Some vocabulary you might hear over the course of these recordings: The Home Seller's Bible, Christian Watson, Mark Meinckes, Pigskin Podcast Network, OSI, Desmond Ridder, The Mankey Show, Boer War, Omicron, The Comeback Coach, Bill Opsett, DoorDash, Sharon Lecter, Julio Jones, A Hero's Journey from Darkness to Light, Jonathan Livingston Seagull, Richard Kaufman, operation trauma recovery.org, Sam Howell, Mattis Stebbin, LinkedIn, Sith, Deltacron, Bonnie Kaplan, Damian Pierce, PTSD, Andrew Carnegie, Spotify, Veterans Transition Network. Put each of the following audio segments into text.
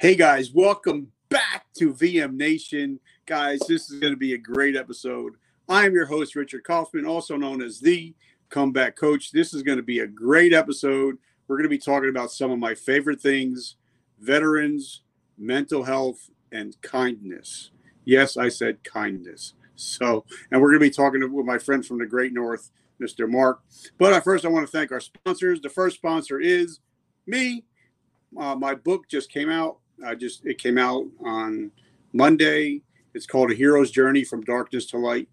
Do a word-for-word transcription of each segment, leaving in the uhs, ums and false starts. Hey guys, welcome back to V M Nation. Guys, this is going to be a great episode. I'm your host, Richard Kaufman, also known as The Comeback Coach. This is going to be a great episode. We're going to be talking about some of my favorite things, veterans, mental health, and kindness. Yes, I said kindness. So, and we're going to be talking with my friend from the Great North, Mister Mark. But first, I want to thank our sponsors. The first sponsor is me. Uh, my book just came out. I just it came out on Monday. It's called A Hero's Journey from Darkness to Light,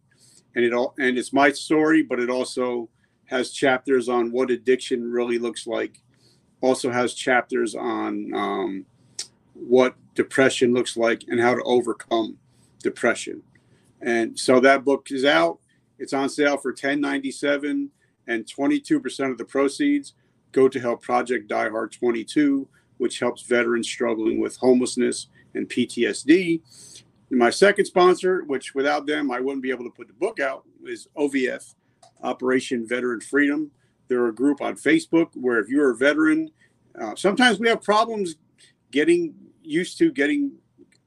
and it all and it's my story, but it also has chapters on what addiction really looks like. Also has chapters on um, what depression looks like and how to overcome depression. And so that book is out. It's on sale for ten ninety-seven, and twenty-two percent of the proceeds go to Help Project Die Hard twenty-two, which helps veterans struggling with homelessness and P T S D. And my second sponsor, which without them, I wouldn't be able to put the book out, is O V F, Operation Veteran Freedom. They're a group on Facebook where if you're a veteran, uh, sometimes we have problems getting used to getting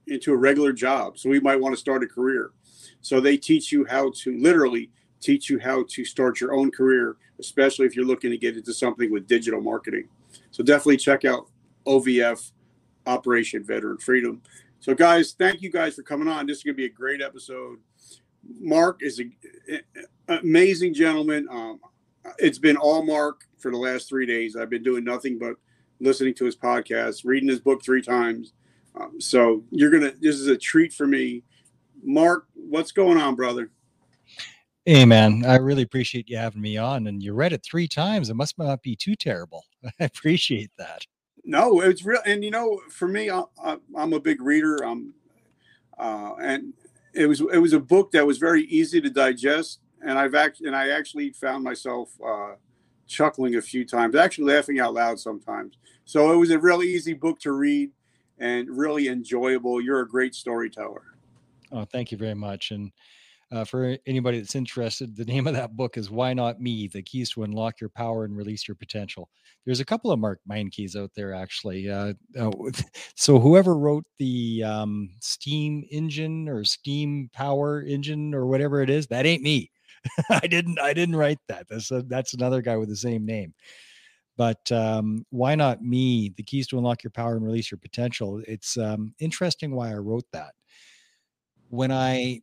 into a regular job. So we might want to start a career. So they teach you how to literally teach you how to start your own career, especially if you're looking to get into something with digital marketing. So definitely check out O V F, Operation Veteran Freedom. So guys, thank you guys for coming on. This is going to be a great episode. Mark is an amazing gentleman. Um, it's been all Mark for the last three days. I've been doing nothing but listening to his podcast, reading his book three times. Um, so you're going to, this is a treat for me. Mark, what's going on, brother? Hey, man, I really appreciate you having me on. And you read it three times. It must not be too terrible. I appreciate that. No, it's real. And, you know, for me, I, I, I'm a big reader. Um, uh, and it was it was a book that was very easy to digest. And I've act- and I actually found myself uh, chuckling a few times, actually laughing out loud sometimes. So it was a really easy book to read and really enjoyable. You're a great storyteller. Oh, thank you very much. And uh, for anybody that's interested, the name of that book is Why Not Me? The Keys to Unlock Your Power and Release Your Potential. There's a couple of Mark Meinckes out there, actually. Uh, oh, so whoever wrote the um, steam engine or steam power engine or whatever it is, that ain't me. I didn't I didn't write that. That's, a, that's another guy with the same name. But um, Why Not Me? The Keys to Unlock Your Power and Release Your Potential. It's um, interesting why I wrote that. When I,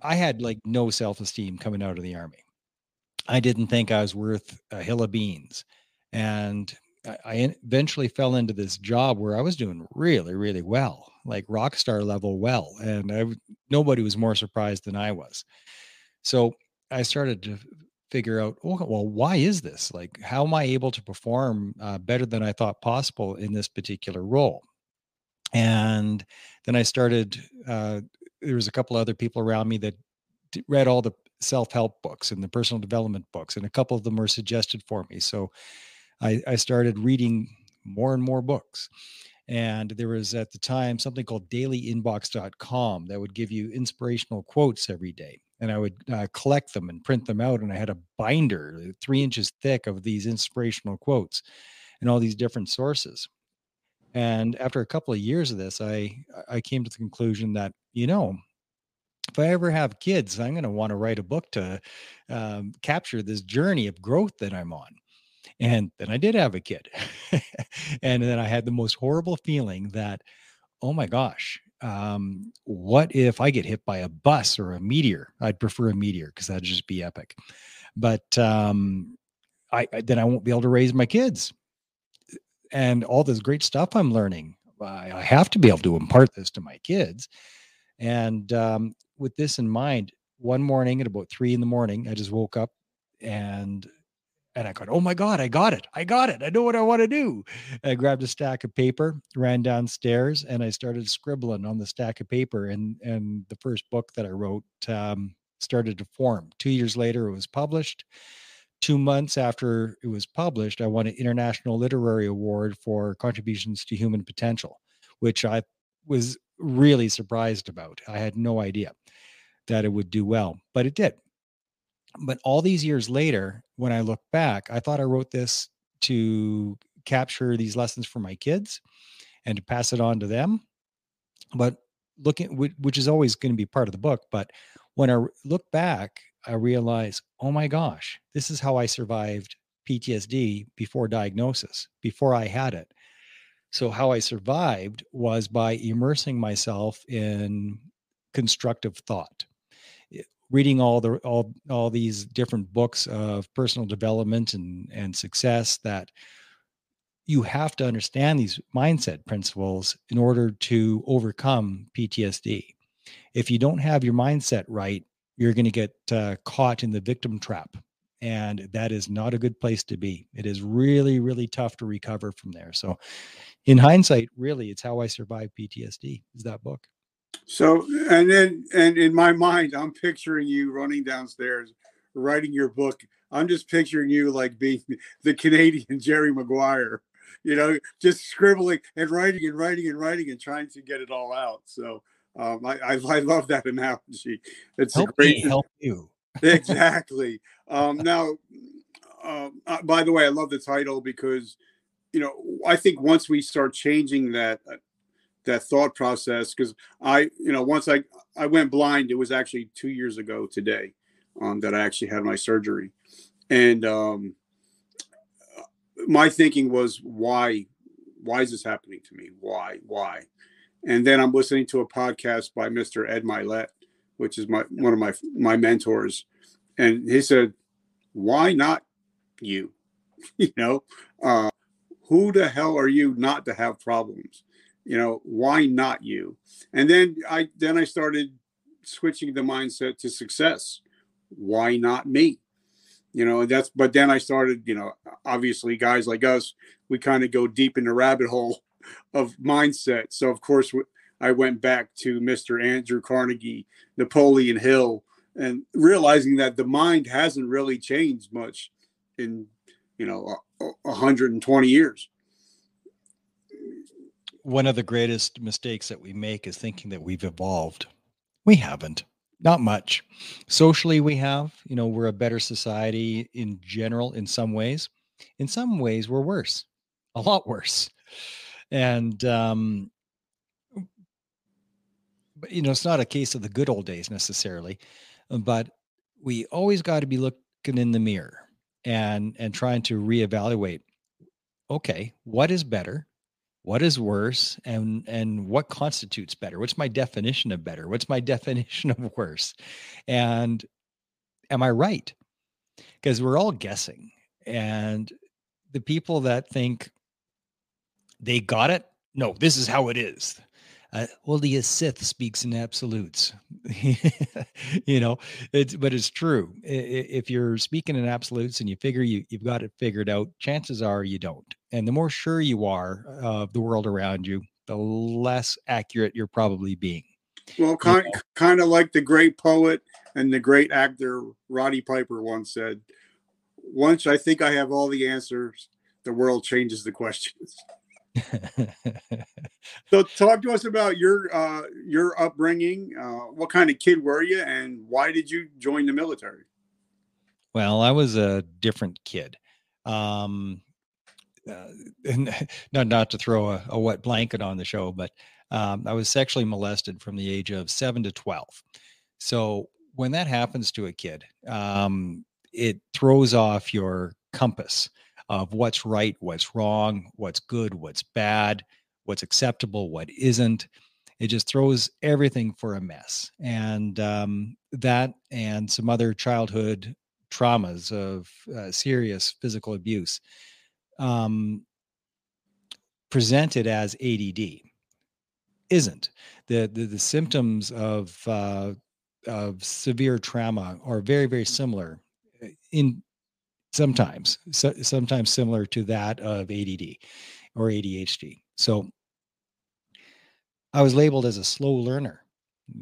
I had like no self-esteem coming out of the Army. I didn't think I was worth a hill of beans. And I, I eventually fell into this job where I was doing really, really well, like rock star level well. And I, nobody was more surprised than I was. So I started to figure out, oh, well, why is this? Like, how am I able to perform uh, better than I thought possible in this particular role? And then I started, uh, there was a couple other people around me that d- read all the self-help books and the personal development books, and a couple of them were suggested for me. So I, I started reading more and more books. And there was at the time something called daily inbox dot com that would give you inspirational quotes every day. And I would uh, collect them and print them out. And I had a binder three inches thick of these inspirational quotes and all these different sources. And after a couple of years of this, I, I came to the conclusion that, you know, if I ever have kids, I'm going to want to write a book to um, capture this journey of growth that I'm on. And then I did have a kid. And then I had the most horrible feeling that, oh my gosh, um, what if I get hit by a bus or a meteor? I'd prefer a meteor because that'd just be epic. But um, I then I won't be able to raise my kids. And all this great stuff I'm learning, I, I have to be able to impart this to my kids. And um, with this in mind, one morning at about three in the morning, I just woke up and and I got, oh my God, I got it. I got it. I know what I want to do. And I grabbed a stack of paper, ran downstairs, and I started scribbling on the stack of paper. And, and the first book that I wrote um, started to form. Two years later, it was published. Two months after it was published, I won an International Literary Award for Contributions to Human Potential, which I was really surprised about. I had no idea that it would do well, but it did. But all these years later, when I look back, I thought I wrote this to capture these lessons for my kids and to pass it on to them. But looking, which is always going to be part of the book. But when I look back, I realize, oh my gosh, this is how I survived P T S D before diagnosis, before I had it. So how I survived was by immersing myself in constructive thought, reading all the all all these different books of personal development and and success. That you have to understand these mindset principles in order to overcome P T S D. If you don't have your mindset right, you're going to get uh, caught in the victim trap. And that is not a good place to be. It is really, really tough to recover from there. So in hindsight, really, it's how I survived P T S D is that book. So, and then, and in my mind, I'm picturing you running downstairs, writing your book. I'm just picturing you like being the Canadian Jerry Maguire, you know, just scribbling and writing and writing and writing and trying to get it all out. So um, I, I, I love that analogy. It's help a great me help you. Exactly. Um, now, um, uh, by the way, I love the title because, you know, I think once we start changing that, uh, that thought process, because I, you know, once I, I went blind, it was actually two years ago today um, that I actually had my surgery. And um, my thinking was, why, why is this happening to me? Why, why? And then I'm listening to a podcast by Mister Ed Mylet, which is my one of my my mentors, and he said, "Why not you? You know, uh, who the hell are you not to have problems? You know, why not you?" And then I then I started switching the mindset to success. Why not me? You know, that's. But then I started, you know, obviously guys like us, we kind of go deep in the rabbit hole of mindset. So of course, we, I went back to Mister Andrew Carnegie, Napoleon Hill, and realizing that the mind hasn't really changed much in, you know, one hundred twenty years. One of the greatest mistakes that we make is thinking that we've evolved. We haven't, not much. Socially, we have, you know, we're a better society in general in some ways. In some ways, we're worse, a lot worse. And, um, you know, it's not a case of the good old days necessarily, but we always got to be looking in the mirror and, and trying to reevaluate, okay, what is better? What is worse? And, and what constitutes better? What's my definition of better? What's my definition of worse? And am I right? Because we're all guessing. And the people that think they got it, no, this is how it is. Uh, well, the Sith speaks in absolutes, you know, it's, but it's true. If you're speaking in absolutes and you figure you, you've got it figured out, chances are you don't. And the more sure you are of the world around you, the less accurate you're probably being. Well, kind, you know? kind of like the great poet and the great actor, Roddy Piper once said, once I think I have all the answers, the world changes the questions. So talk to us about your uh your upbringing. Uh what kind of kid were you and why did you join the military? Well, I was a different kid. Um uh, and not not to throw a, a wet blanket on the show, but um I was sexually molested from the age of seven to twelve. So when that happens to a kid, um it throws off your compass of what's right, what's wrong, what's good, what's bad, what's acceptable, what isn't. It just throws everything for a mess. And um, that and some other childhood traumas of uh, serious physical abuse um, presented as A D D isn't. The, the, the symptoms of, uh, of severe trauma are very, very similar in Sometimes, so, sometimes similar to that of A D D or A D H D. So I was labeled as a slow learner.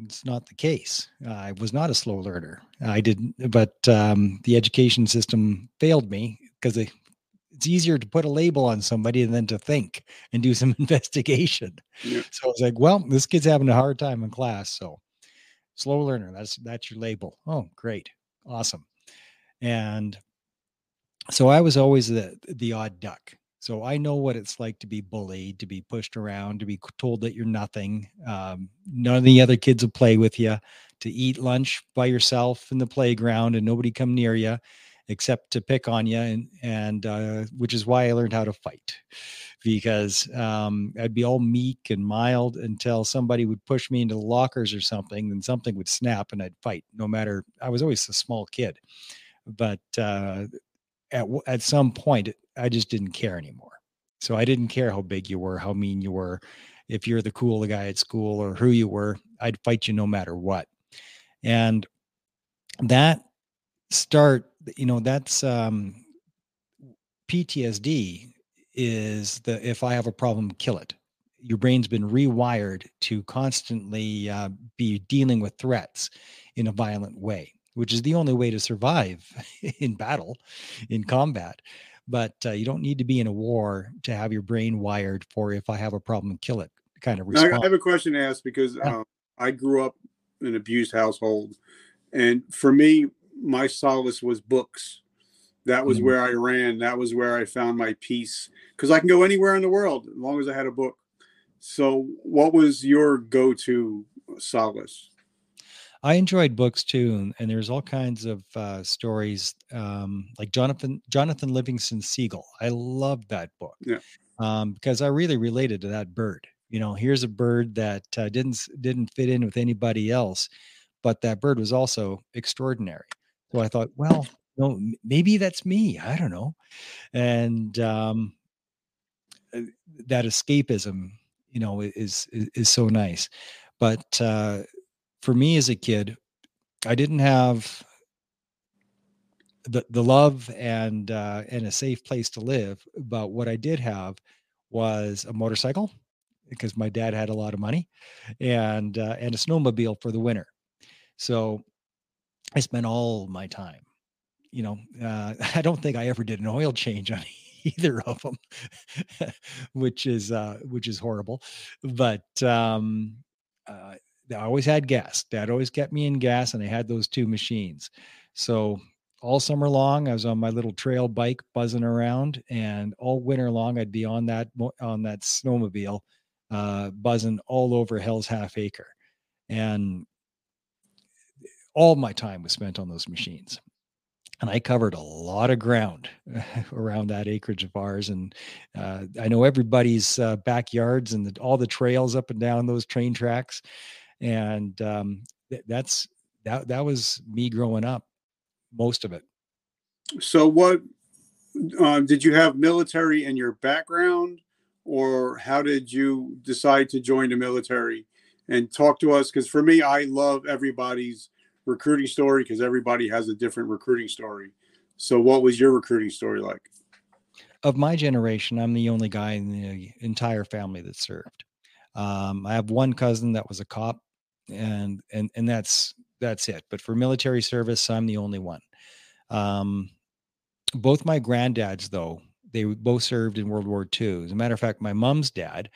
It's not the case. Uh, I was not a slow learner. I didn't, but um, the education system failed me because it's easier to put a label on somebody than to think and do some investigation. Yeah. So I was like, well, this kid's having a hard time in class. So slow learner, that's, that's your label. Oh, great. Awesome. And so I was always the the odd duck. So I know what it's like to be bullied, to be pushed around, to be told that you're nothing. Um, none of the other kids will play with you, to eat lunch by yourself in the playground and nobody come near you except to pick on you. And, and uh, which is why I learned how to fight, because um, I'd be all meek and mild until somebody would push me into the lockers or something. Then something would snap and I'd fight, no matter. I was always a small kid, but uh, at, at some point, I just didn't care anymore. So I didn't care how big you were, how mean you were. If you're the cool guy at school or who you were, I'd fight you no matter what. And that start, you know, that's um, P T S D is the, if I have a problem, kill it. Your brain's been rewired to constantly uh, be dealing with threats in a violent way, which is the only way to survive in battle, in combat. But uh, you don't need to be in a war to have your brain wired for if I have a problem, kill it kind of response. I have a question to ask because yeah. um, I grew up in an abused household. And for me, my solace was books. That was mm-hmm. where I ran. That was where I found my peace. Because I can go anywhere in the world as long as I had a book. So what was your go-to solace? I enjoyed books too, and there's all kinds of uh, stories um, like Jonathan Jonathan Livingston Seagull. I loved that book yeah. um, because I really related to that bird. You know, here's a bird that uh, didn't didn't fit in with anybody else, but that bird was also extraordinary. So I thought, well, no, maybe that's me. I don't know, and um, that escapism, you know, is is, is so nice, but. Uh, For me as a kid, I didn't have the the love and uh, and a safe place to live. But what I did have was a motorcycle because my dad had a lot of money, and uh, and a snowmobile for the winter. So I spent all my time. You know, uh, I don't think I ever did an oil change on either of them, which is uh, which is horrible. But um, uh, I always had gas. Dad always kept me in gas, and I had those two machines. So all summer long, I was on my little trail bike buzzing around, and all winter long, I'd be on that, on that snowmobile, uh, buzzing all over Hell's Half Acre. And all my time was spent on those machines. And I covered a lot of ground around that acreage of ours. And uh, I know everybody's uh, backyards and the, all the trails up and down those train tracks. And um, th- that's that. That was me growing up, most of it. So, what uh, did you have military in your background, or how did you decide to join the military? And talk to us, because for me, I love everybody's recruiting story because everybody has a different recruiting story. So, what was your recruiting story like? Of my generation, I'm the only guy in the entire family that served. Um, I have one cousin that was a cop. And, and, and that's, that's it. But for military service, I'm the only one. Um, both my granddads though, they both served in World War Two. As a matter of fact, my mom's dad,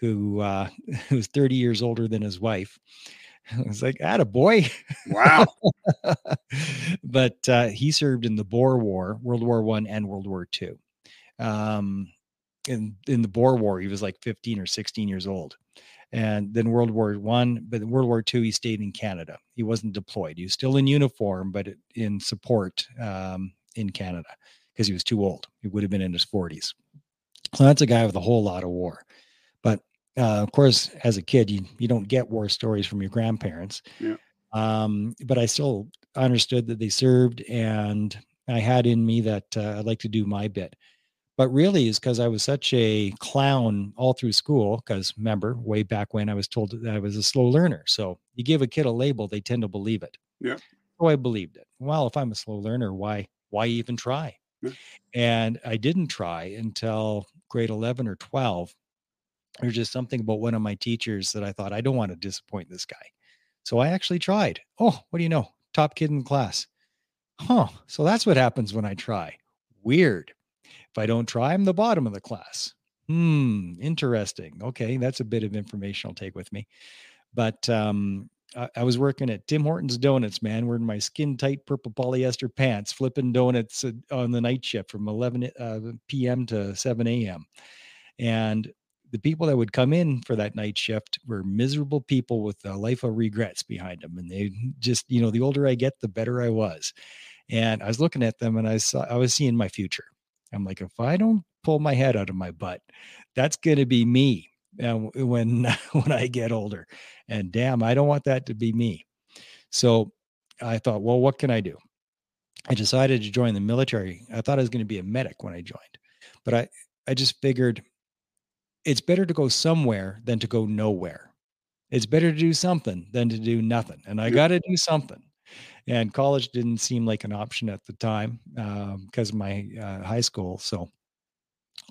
who, uh, who was thirty years older than his wife, I was like, attaboy. Wow. But, uh, he served in the Boer War, World War One and World War Two. Um, in, in the Boer War, he was like fifteen or sixteen years old. And then World War One, but World War Two, he stayed in Canada. He wasn't deployed. He was still in uniform, but in support um, in Canada because he was too old. He would have been in his forties. So that's a guy with a whole lot of war. But uh, of course, as a kid, you, you don't get war stories from your grandparents. Yeah. Um, but I still understood that they served, and I had in me that uh, I'd like to do my bit. But really is because I was such a clown all through school, because remember, way back when I was told that I was a slow learner. So you give a kid a label, they tend to believe it. Yeah. So I believed it. Well, if I'm a slow learner, why why even try? Yeah. And I didn't try until grade eleven or twelve. There's just something about one of my teachers that I thought, I don't want to disappoint this guy. So I actually tried. Oh, what do you know? Top kid in class. Huh. So that's what happens when I try. Weird. If I don't try, I'm the bottom of the class. Hmm, interesting. Okay, that's a bit of information I'll take with me. But um, I, I was working at Tim Horton's Donuts, man, wearing my skin tight purple polyester pants, flipping donuts on the night shift from eleven p.m. to seven a.m. And the people that would come in for that night shift were miserable people with a life of regrets behind them. And they just, you know, the older I get, the better I was. And I was looking at them and I saw, I was seeing my future. I'm like, if I don't pull my head out of my butt, that's going to be me when, when I get older. And damn, I don't want that to be me. So I thought, well, what can I do? I decided to join the military. I thought I was going to be a medic when I joined, but I, I just figured it's better to go somewhere than to go nowhere. It's better to do something than to do nothing. And I got to do something. And college didn't seem like an option at the time um, because of my uh, high school. So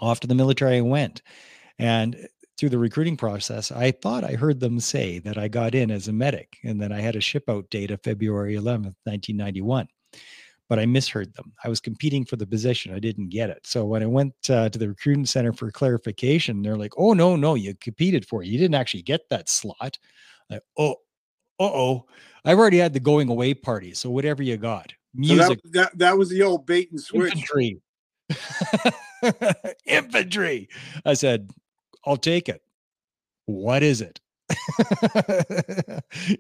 off to the military I went. And through the recruiting process, I thought I heard them say that I got in as a medic and that I had a ship out date of February eleventh, nineteen ninety-one. But I misheard them. I was competing for the position. I didn't get it. So when I went uh, to the recruiting center for clarification, they're like, oh, no, no, you competed for it. You didn't actually get that slot. Like, oh, uh-oh. I've already had the going away party. So whatever you got. Music. So that, that, that was the old bait and switch. Infantry. Infantry. I said, I'll take it. What is it?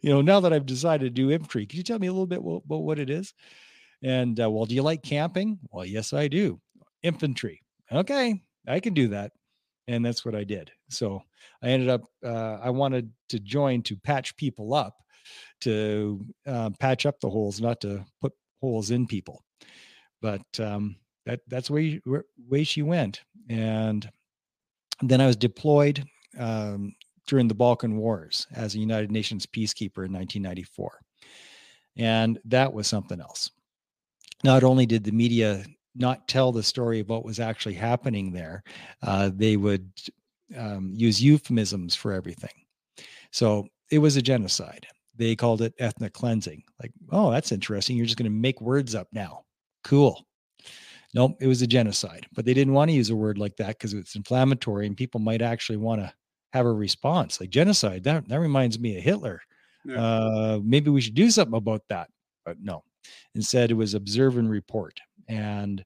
You know, now that I've decided to do infantry, could you tell me a little bit about what it is? And, uh, well, do you like camping? Well, yes, I do. Infantry. Okay. I can do that. And that's what I did. So I ended up, uh, I wanted to join to patch people up, to uh, patch up the holes, not to put holes in people. But um, that that's the way, way she went. And then I was deployed um, during the Balkan Wars as a United Nations peacekeeper in nineteen ninety-four. And that was something else. Not only did the media not tell the story of what was actually happening there, uh, they would um, use euphemisms for everything. So it was a genocide. They called it ethnic cleansing. Like, oh, that's interesting. You're just going to make words up now. Cool. Nope, it was a genocide. But they didn't want to use a word like that because it's inflammatory and people might actually want to have a response. Like genocide, that, that reminds me of Hitler. Yeah. Uh, maybe we should do something about that. But no. Instead, it was observe and report, and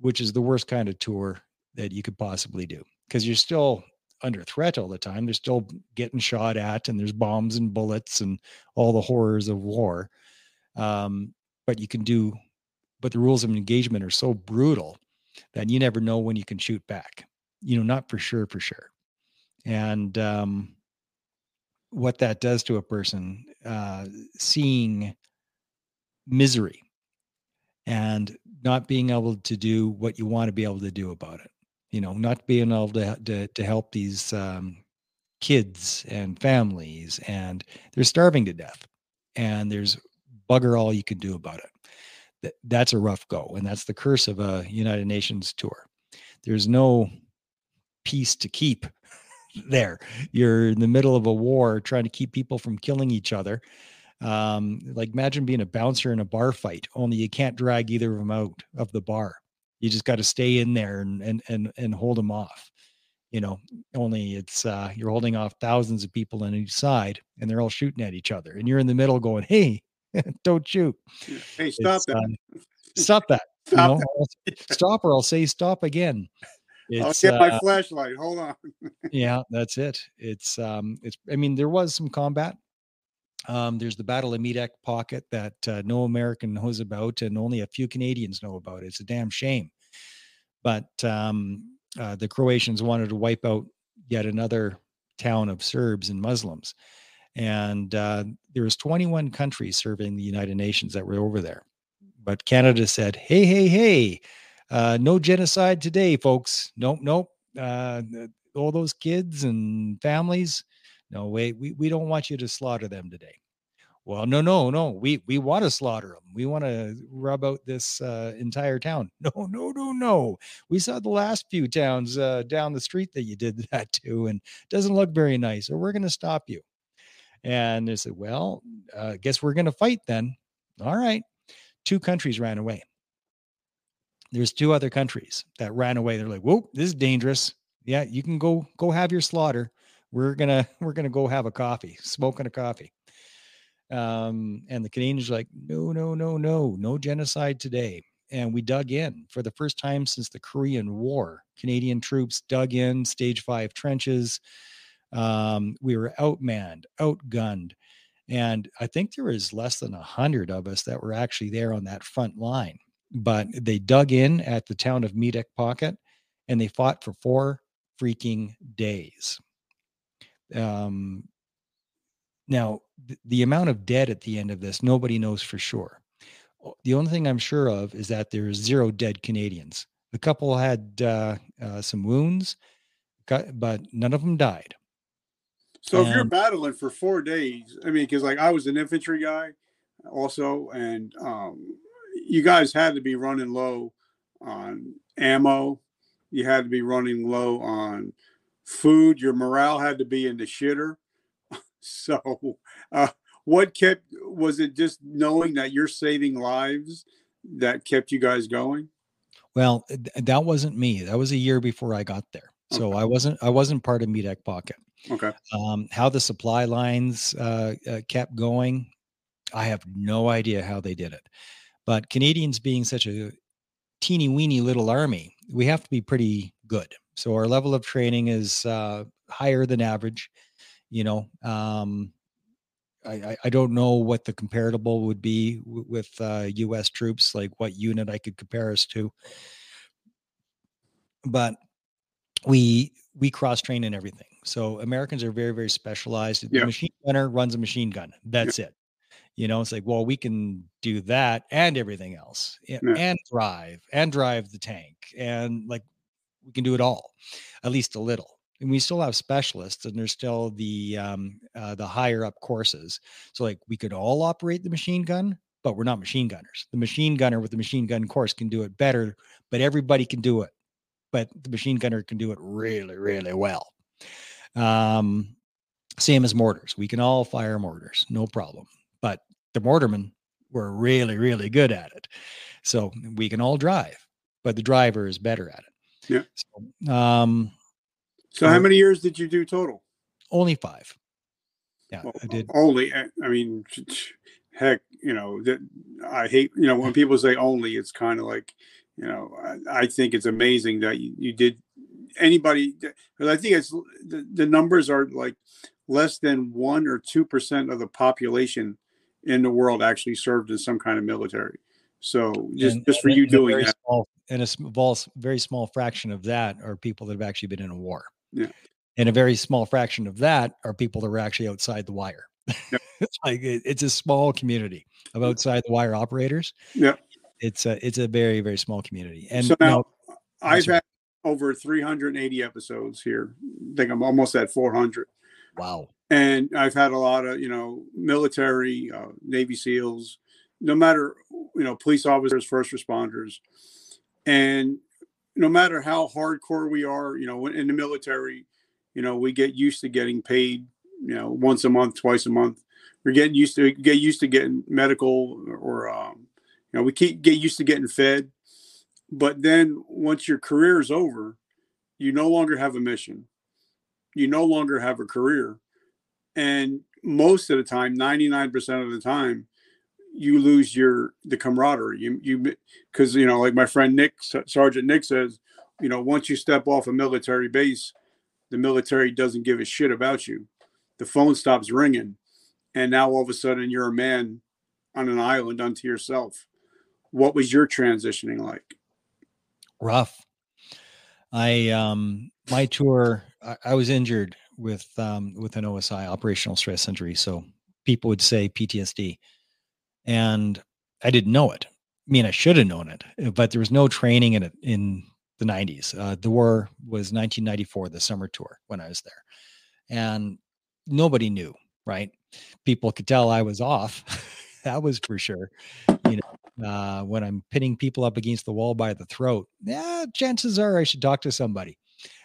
which is the worst kind of tour that you could possibly do because you're still under threat all the time. They're still getting shot at, and there's bombs and bullets and all the horrors of war. Um, but you can do, but the rules of engagement are so brutal that you never know when you can shoot back. You know, not for sure, for sure. And um, what that does to a person, uh, seeing misery and not being able to do what you want to be able to do about it, you know, not being able to to, to help these um, kids and families, and they're starving to death and there's bugger all you can do about it. That, that's a rough go. And that's the curse of a United Nations tour. There's no peace to keep there. You're in the middle of a war trying to keep people from killing each other. Um, like imagine being a bouncer in a bar fight, only you can't drag either of them out of the bar. You just got to stay in there and, and, and, and hold them off, you know, only it's, uh, you're holding off thousands of people on each side and they're all shooting at each other. And you're in the middle going, hey, don't shoot. Hey, stop it's, that. Uh, stop that. Stop, you know? that. Stop or I'll say stop again. It's, I'll get my uh, flashlight. Hold on. Yeah, that's it. It's, um, it's, I mean, there was some combat. Um, there's the Battle of Medak Pocket that uh, no American knows about and only a few Canadians know about. It's a damn shame. But um, uh, the Croatians wanted to wipe out yet another town of Serbs and Muslims. And uh, there was twenty-one countries serving the United Nations that were over there. But Canada said, hey, hey, hey, uh, no genocide today, folks. Nope, nope. Uh, all those kids and families. No, wait, we, we don't want you to slaughter them today. Well, no, no, no. We we want to slaughter them. We want to rub out this uh, entire town. No, no, no, no. We saw the last few towns uh, down the street that you did that to, and it doesn't look very nice, so we're going to stop you. And they said, well, I uh, guess we're going to fight then. All right. Two countries ran away. There's two other countries that ran away. They're like, whoa, this is dangerous. Yeah, you can go go have your slaughter. We're going to, we're going to go have a coffee, smoking a coffee. Um, and the Canadians were like, no, no, no, no, no genocide today. And we dug in for the first time since the Korean War. Canadian troops dug in stage five trenches. Um, we were outmanned, outgunned. And I think there was less than a hundred of us that were actually there on that front line. But they dug in at the town of Medak Pocket, and they fought for four freaking days. Um, now, th- the amount of dead at the end of this, nobody knows for sure. The only thing I'm sure of is that there's zero dead Canadians. A couple had uh, uh, some wounds, got, but none of them died. So and if you're battling for four days, I mean, because like I was an infantry guy also, and um, you guys had to be running low on ammo. You had to be running low on food. Your morale had to be in the shitter. So uh, what kept, was it just knowing that you're saving lives that kept you guys going? Well, th- that wasn't me. That was a year before I got there. So okay. I wasn't, I wasn't part of Medak Pocket. Okay. Um, how the supply lines uh, uh, kept going, I have no idea how they did it. But Canadians being such a teeny weeny little army, we have to be pretty good. So our level of training is uh, higher than average. You know, um, I, I don't know what the comparable would be w- with uh, U S troops, like what unit I could compare us to. But we we cross-train in everything. So Americans are very, very specialized. Yeah. The machine gunner runs a machine gun. That's yeah. it. You know, it's like, well, we can do that and everything else yeah. and drive and drive the tank. And like, we can do it all, at least a little. And we still have specialists, and there's still the, um, uh, the higher up courses. So like we could all operate the machine gun, but we're not machine gunners. The machine gunner with the machine gun course can do it better, but everybody can do it. But the machine gunner can do it really, really well. Um, same as mortars. We can all fire mortars, no problem. But the mortarmen were really, really good at it. So we can all drive, but the driver is better at it. Yeah. So, um, so how many years did you do total? Only five. Yeah, well, I did. Only. I mean, heck, you know, that I hate, you know, when people say only, it's kind of like, you know, I, I think it's amazing that you, you did. Anybody, because I think it's the, the numbers are like less than one or two percent of the population in the world actually served in some kind of military. So just, and, just for and, you and doing that, small, and a very small fraction of that are people that have actually been in a war. Yeah, and a very small fraction of that are people that were actually outside the wire. Yeah. It's like it, it's a small community of outside the wire operators. Yeah, it's a it's a very very small community. And so now, now I've had over three hundred eighty episodes here. I think I'm almost at four hundred. Wow. And I've had a lot of, you know, military, uh, Navy SEALs, no matter, you know, police officers, first responders. And no matter how hardcore we are, you know, in the military, you know, we get used to getting paid, you know, once a month, twice a month. We're getting used to get used to getting medical or, um, you know, we keep get used to getting fed. But then once your career is over, you no longer have a mission. You no longer have a career. And most of the time, ninety-nine percent of the time, you lose your the camaraderie. You you because, you know, like my friend Nick, Sergeant Nick says, you know, once you step off a military base, the military doesn't give a shit about you. The phone stops ringing. And now all of a sudden you're a man on an island unto yourself. What was your transitioning like? Rough. I, um, my tour, I, I was injured with, um, with an O S I, operational stress injury. So people would say P T S D, and I didn't know it. I mean, I should have known it, but there was no training in it in the nineties. Uh, the war was nineteen ninety-four, the summer tour when I was there, and nobody knew, right? People could tell I was off. That was for sure. You know, uh, when I'm pinning people up against the wall by the throat, yeah, chances are I should talk to somebody,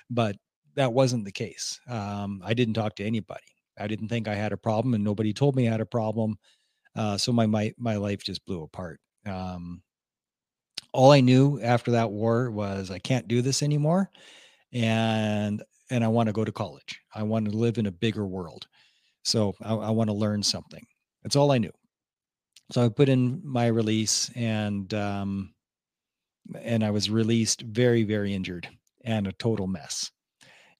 but that wasn't the case. Um, I didn't talk to anybody. I didn't think I had a problem, and nobody told me I had a problem. Uh, so my, my, my life just blew apart. Um, all I knew after that war was I can't do this anymore. And, and I want to go to college. I want to live in a bigger world. So I, I want to learn something. That's all I knew. So I put in my release, and um, and I was released very, very injured and a total mess.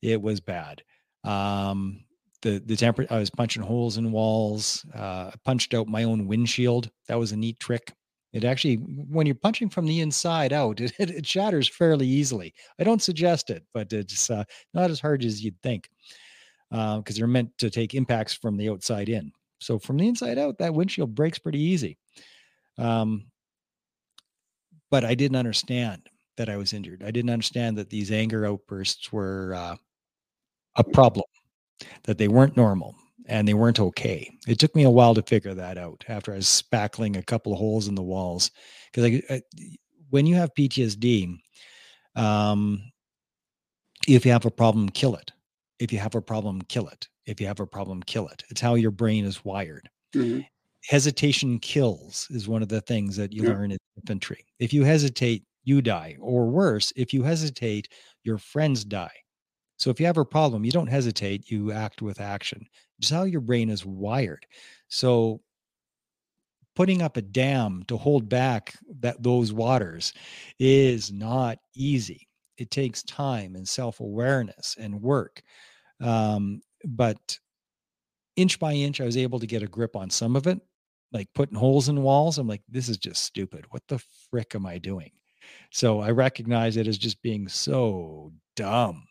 It was bad. Um, the the temper. I was punching holes in walls. Uh, I punched out my own windshield. That was a neat trick. It actually, when you're punching from the inside out, it, it shatters fairly easily. I don't suggest it, but it's uh, not as hard as you'd think, because uh, they're meant to take impacts from the outside in. So from the inside out, that windshield breaks pretty easy. Um, but I didn't understand that I was injured. I didn't understand that these anger outbursts were uh, a problem, that they weren't normal and they weren't okay. It took me a while to figure that out after I was spackling a couple of holes in the walls. Because I, I, when you have P T S D, um, if you have a problem, kill it. If you have a problem, kill it. If you have a problem, kill it. It's how your brain is wired. Mm-hmm. Hesitation kills is one of the things that you yeah. learn in infantry. If you hesitate, you die. Or worse, if you hesitate, your friends die. So if you have a problem, you don't hesitate, you act with action. It's how your brain is wired. So putting up a dam to hold back that those waters is not easy. It takes time and self-awareness and work. Um, but inch by inch, I was able to get a grip on some of it, like putting holes in walls. I'm like, this is just stupid. What the frick am I doing? So I recognize it as just being so dumb.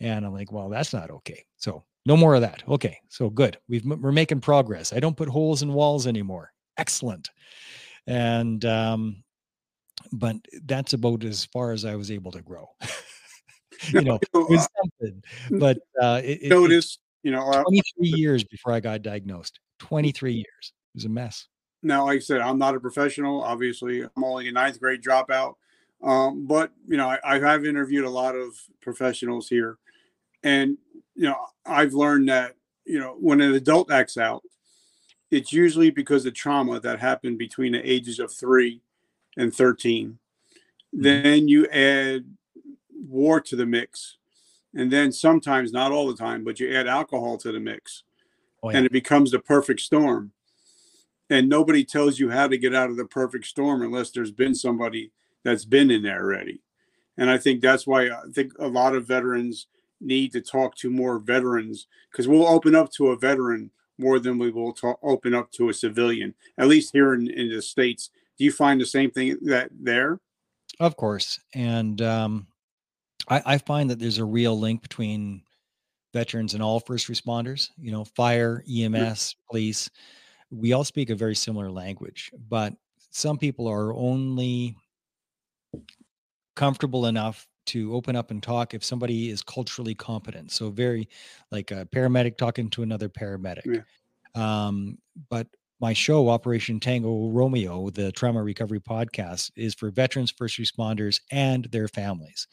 And I'm like, well, that's not okay. So no more of that. Okay. So good. We've, we're making progress. I don't put holes in walls anymore. Excellent. And, um, but that's about as far as I was able to grow. You know, it was something, but uh, it, notice, it, you know, twenty-three years before I got diagnosed, twenty-three years. It was a mess. Now, like I said, I'm not a professional. Obviously, I'm only a ninth grade dropout. Um, but, you know, I, I have interviewed a lot of professionals here. And, you know, I've learned that, you know, when an adult acts out, it's usually because of trauma that happened between the ages of three and thirteen. Mm-hmm. Then you add war to the mix, and then sometimes, not all the time, but you add alcohol to the mix. Oh, yeah. And it becomes the perfect storm, and nobody tells you how to get out of the perfect storm unless there's been somebody that's been in there already. And I think that's why I think a lot of veterans need to talk to more veterans, because we'll open up to a veteran more than we will talk, open up to a civilian, at least here in, in the States. Do you find the same thing that there? Of course. And, um, I, I find that there's a real link between veterans and all first responders, you know, fire, E M S, police. We all speak a very similar language, but some people are only comfortable enough to open up and talk if somebody is culturally competent. So very like a paramedic talking to another paramedic. Yeah. Um, but my show, Operation Tango Romeo, the trauma recovery podcast, is for veterans, first responders, and their families.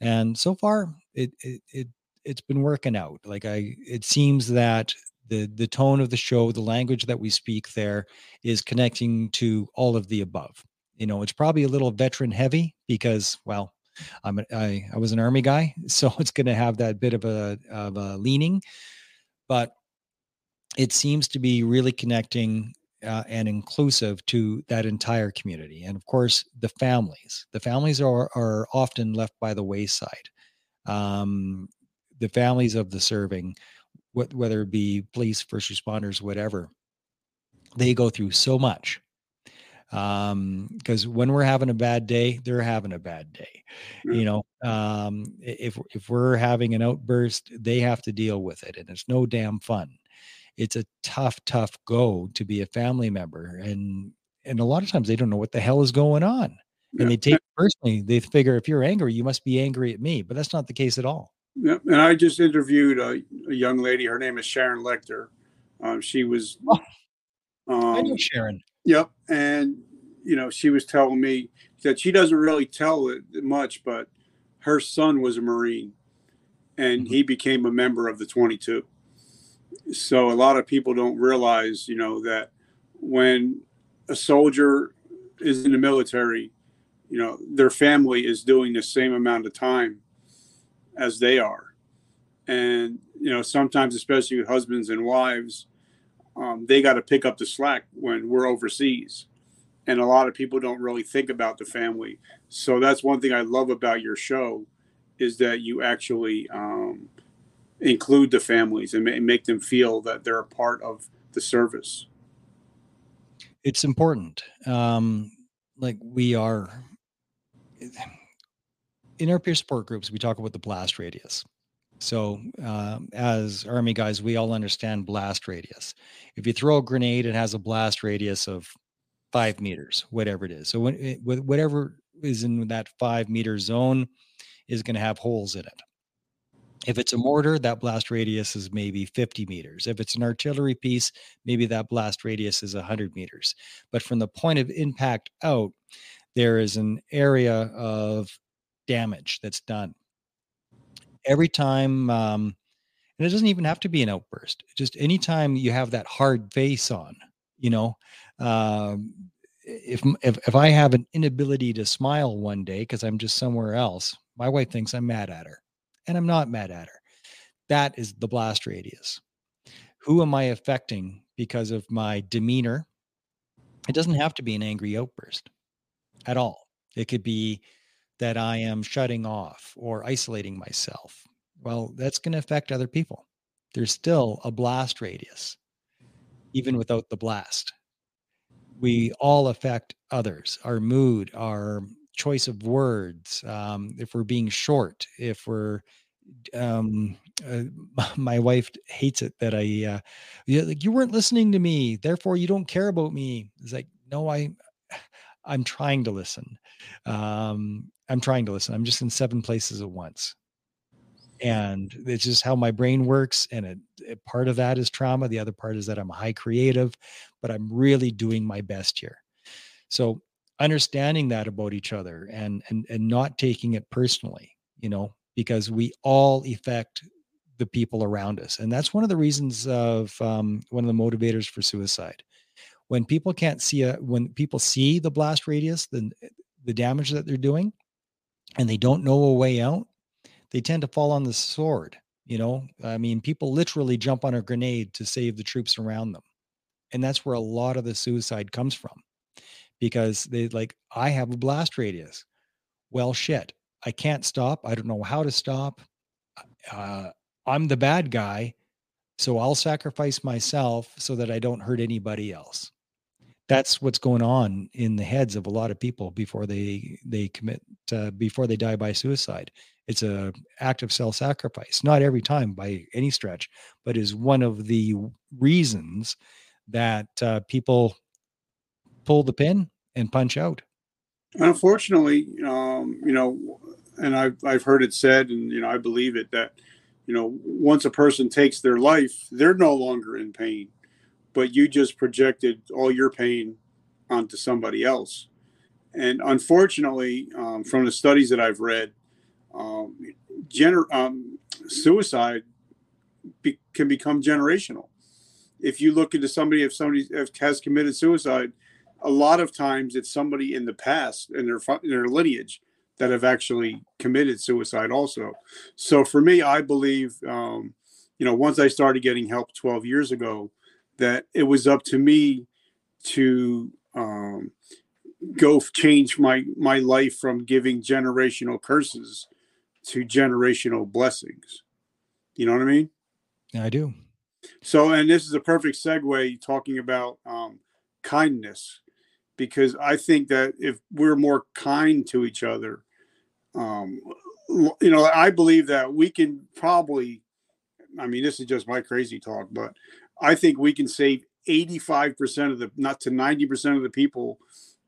And so far it, it, it, it's been working out. Like I, it seems that the, the tone of the show, the language that we speak there is connecting to all of the above. You know, it's probably a little veteran heavy because, well, I'm, a, I, I was an Army guy, so it's going to have that bit of a, of a leaning, but it seems to be really connecting uh, and inclusive to that entire community. And of course, the families, the families are, are often left by the wayside. Um, the families of the serving, wh- whether it be police, first responders, whatever, they go through so much. Um, because when we're having a bad day, they're having a bad day, yeah. you know, um, if, if we're having an outburst, they have to deal with it, and it's no damn fun. It's a tough, tough go to be a family member. And, and a lot of times they don't know what the hell is going on, and yeah. they take it personally. They figure if you're angry, you must be angry at me, but that's not the case at all. Yeah. And I just interviewed a, a young lady. Her name is Sharon Lecter. Um, she was, oh, um, I knew Sharon. Yep. And, you know, she was telling me that she doesn't really tell it much, but her son was a Marine, and mm-hmm. he became a member of the twenty-two. So a lot of people don't realize, you know, that when a soldier is in the military, you know, their family is doing the same amount of time as they are. And, you know, sometimes, especially with husbands and wives, um, they got to pick up the slack when we're overseas. And a lot of people don't really think about the family. So that's one thing I love about your show, is that you actually um, include the families and ma- make them feel that they're a part of the service. It's important. Um, like we are in our peer support groups, we talk about the blast radius. So uh, as Army guys, we all understand blast radius. If you throw a grenade, it has a blast radius of five meters, whatever it is. So when it, whatever is in that five meter zone is going to have holes in it. If it's a mortar, that blast radius is maybe fifty meters. If it's an artillery piece, maybe that blast radius is one hundred meters. But from the point of impact out, there is an area of damage that's done. Every time, um, and it doesn't even have to be an outburst, just anytime you have that hard face on, you know, um, if, if, if I have an inability to smile one day because I'm just somewhere else, my wife thinks I'm mad at her, and I'm not mad at her. That is the blast radius. Who am I affecting because of my demeanor? It doesn't have to be an angry outburst at all. It could be that I am shutting off or isolating myself. Well, that's going to affect other people. There's still a blast radius, even without the blast. We all affect others, our mood, our choice of words, um, if we're being short, if we're, um, uh, my wife hates it that I, uh, like, you weren't listening to me, therefore you don't care about me. It's like, no, I, I'm trying to listen. Um, I'm trying to listen. I'm just in seven places at once. And it's just how my brain works. And it, it, part of that is trauma. The other part is that I'm a high creative, but I'm really doing my best here. So understanding that about each other and, and, and not taking it personally, you know, because we all affect the people around us. And that's one of the reasons of um, one of the motivators for suicide. When people can't see a, when people see the blast radius, the, the damage that they're doing, and they don't know a way out, they tend to fall on the sword. You know, I mean, people literally jump on a grenade to save the troops around them. And that's where a lot of the suicide comes from, because they like, I have a blast radius. Well, shit, I can't stop. I don't know how to stop. Uh, I'm the bad guy. So I'll sacrifice myself so that I don't hurt anybody else. That's what's going on in the heads of a lot of people before they, they commit, uh, before they die by suicide. It's a act of self-sacrifice, not every time by any stretch, but is one of the reasons that uh, people pull the pin and punch out. Unfortunately, um, you know, and I've, I've heard it said, and, you know, I believe it, that, you know, once a person takes their life, they're no longer in pain, but you just projected all your pain onto somebody else. And unfortunately, um, from the studies that I've read, um, gener- um, suicide be- can become generational. If you look into somebody, if somebody has committed suicide, a lot of times it's somebody in the past and their, their lineage that have actually committed suicide also. So for me, I believe, um, you know, once I started getting help twelve years ago, that it was up to me to um, go change my, my life from giving generational curses to generational blessings. You know what I mean? Yeah, I do. So, and this is a perfect segue talking about um, kindness, because I think that if we're more kind to each other, um, you know, I believe that we can probably, I mean, this is just my crazy talk, but I think we can save eighty-five percent of the, not to ninety percent of the people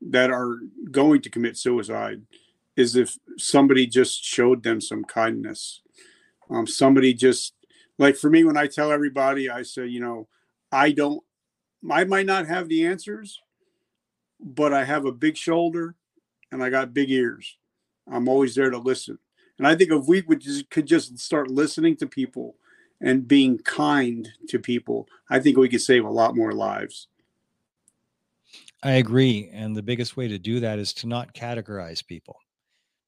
that are going to commit suicide, is if somebody just showed them some kindness. Um, somebody just, like for me, when I tell everybody, I say, you know, I don't, I might not have the answers, but I have a big shoulder and I got big ears. I'm always there to listen. And I think if we would just, could just start listening to people and being kind to people, I think we could save a lot more lives. I agree. And the biggest way to do that is to not categorize people.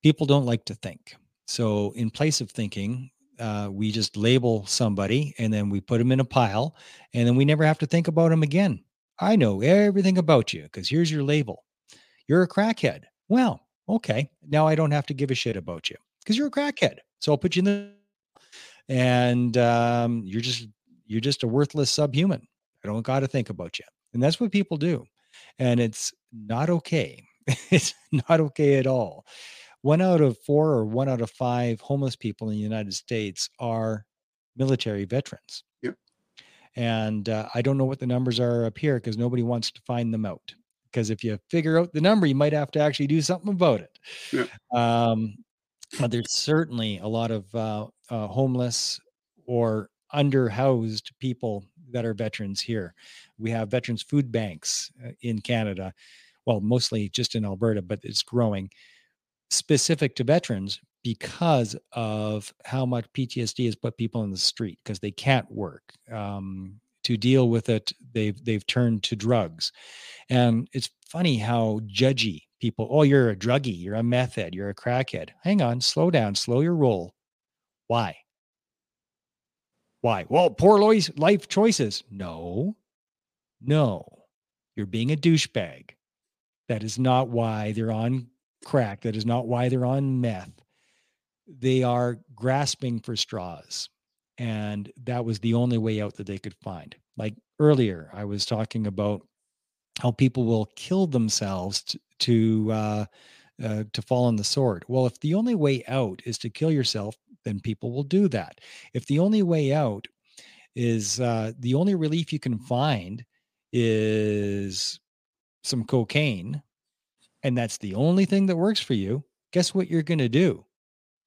People don't like to think. So in place of thinking, uh, we just label somebody and then we put them in a pile and then we never have to think about them again. I know everything about you because here's your label. You're a crackhead. Well, okay. Now I don't have to give a shit about you because you're a crackhead. So I'll put you in the, and um, you're just, you're just a worthless subhuman. I don't got to think about you. And that's what people do. And it's not okay. It's not okay at all. One out of four or one out of five homeless people in the United States are military veterans. Yep. And uh, I don't know what the numbers are up here because nobody wants to find them out. Because if you figure out the number, you might have to actually do something about it. Yep. Um, but there's certainly a lot of uh, uh, homeless or underhoused people that are veterans here. We have veterans food banks in Canada. Well, mostly just in Alberta, but it's growing specific to veterans because of how much P T S D has put people in the street because they can't work. Um, to deal with it, they've they've turned to drugs. And it's funny how judgy people, oh, you're a druggie, you're a meth head, you're a crackhead. Hang on, slow down, slow your roll. Why? Why? Well, poor life choices. No, no, you're being a douchebag. That is not why they're on crack. That is not why they're on meth. They are grasping for straws. And that was the only way out that they could find. Like earlier, I was talking about how people will kill themselves to to, uh, uh, to fall on the sword. Well, if the only way out is to kill yourself, then people will do that. If the only way out is uh, the only relief you can find is some cocaine, and that's the only thing that works for you, guess what you're going to do?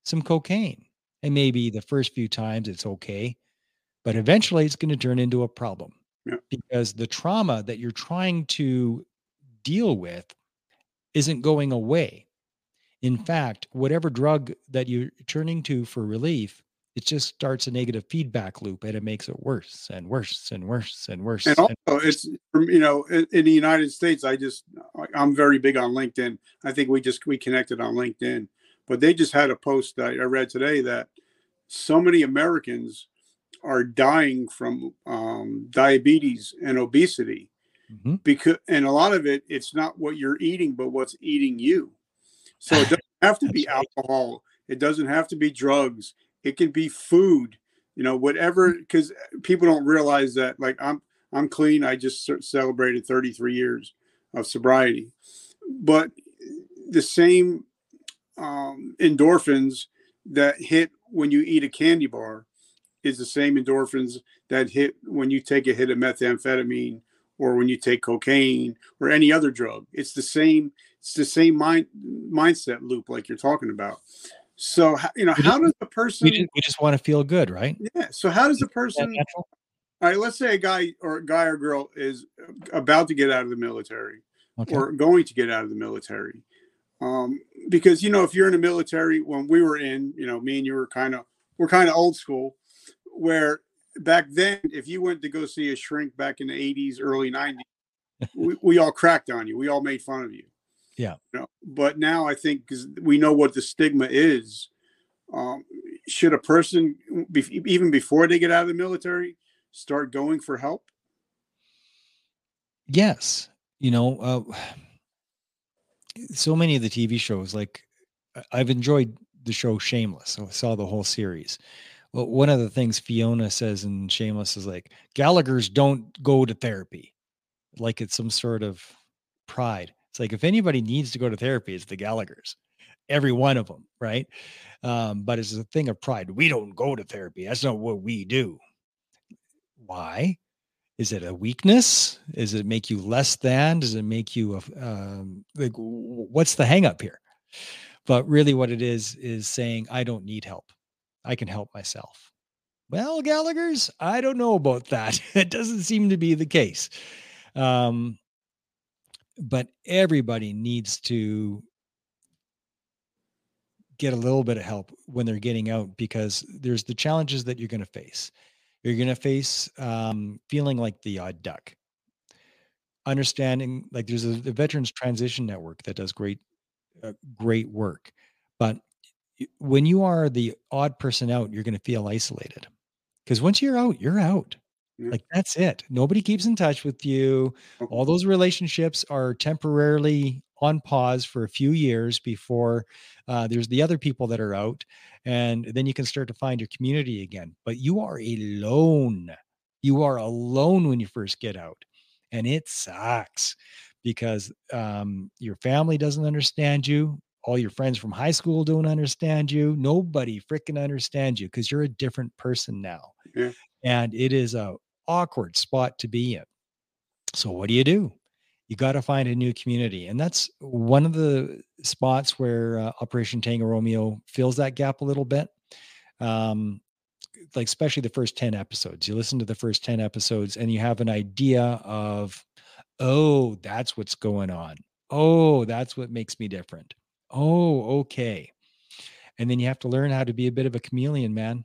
Some cocaine. And maybe the first few times it's okay, but eventually it's going to turn into a problem. Yeah. Because the trauma that you're trying to deal with isn't going away. In fact, whatever drug that you're turning to for relief, it just starts a negative feedback loop, and it makes it worse and worse and worse and worse. And also, and worse. It's you know, in the United States, I just I'm very big on LinkedIn. I think we just we connected on LinkedIn, but they just had a post that I read today that so many Americans are dying from um, diabetes and obesity, mm-hmm. because and a lot of it it's not what you're eating, but what's eating you. So it doesn't have to be alcohol. It doesn't have to be drugs. It can be food, you know, whatever, because people don't realize that. Like I'm, I'm clean. I just celebrated thirty-three years of sobriety, but the same um, endorphins that hit when you eat a candy bar is the same endorphins that hit when you take a hit of methamphetamine or when you take cocaine or any other drug. It's the same. It's the same mind mindset loop, like you're talking about. So, you know, how does a person... We just, we just want to feel good, right? Yeah. So how does a person... All right, let's say a guy or a guy or girl is about to get out of the military, okay, or going to get out of the military. Um, because, you know, if you're in the military, when we were in, you know, me and you were kind of, we're kind of old school, where back then, if you went to go see a shrink back in the eighties, early nineties, we, we all cracked on you. We all made fun of you. Yeah. You know, but now I think because we know what the stigma is, um, should a person, be, even before they get out of the military, start going for help? Yes. You know, uh, so many of the T V shows, like I've enjoyed the show Shameless. So I saw the whole series. Well, one of the things Fiona says in Shameless is like, Gallagher's don't go to therapy. Like it's some sort of pride. It's like, if anybody needs to go to therapy, it's the Gallaghers, every one of them. Right. Um, but it's a thing of pride. We don't go to therapy. That's not what we do. Why? Is it a weakness? Is it make you less than? Does it make you, a, um, like, what's the hang up here? But really what it is, is saying, I don't need help. I can help myself. Well, Gallaghers, I don't know about that. It doesn't seem to be the case. Um, But everybody needs to get a little bit of help when they're getting out, because there's the challenges that you're going to face. You're going to face um, feeling like the odd duck. Understanding, like there's a the Veterans Transition Network that does great, uh, great work, but when you are the odd person out, you're going to feel isolated, because once you're out, you're out. Mm-hmm. Like, that's it. Nobody keeps in touch with you. Okay. All those relationships are temporarily on pause for a few years before uh, there's the other people that are out. And then you can start to find your community again, but you are alone. You are alone when you first get out, and it sucks because um, your family doesn't understand you. All your friends from high school don't understand you. Nobody freaking understands you because you're a different person now. Yeah. And it is a awkward spot to be in. So what do you do? You got to find a new community. And that's one of the spots where uh, Operation Tango Romeo fills that gap a little bit. Um, like especially the first ten episodes, you listen to the first ten episodes and you have an idea of, oh, that's what's going on. Oh, that's what makes me different. Oh, okay. And then you have to learn how to be a bit of a chameleon, man.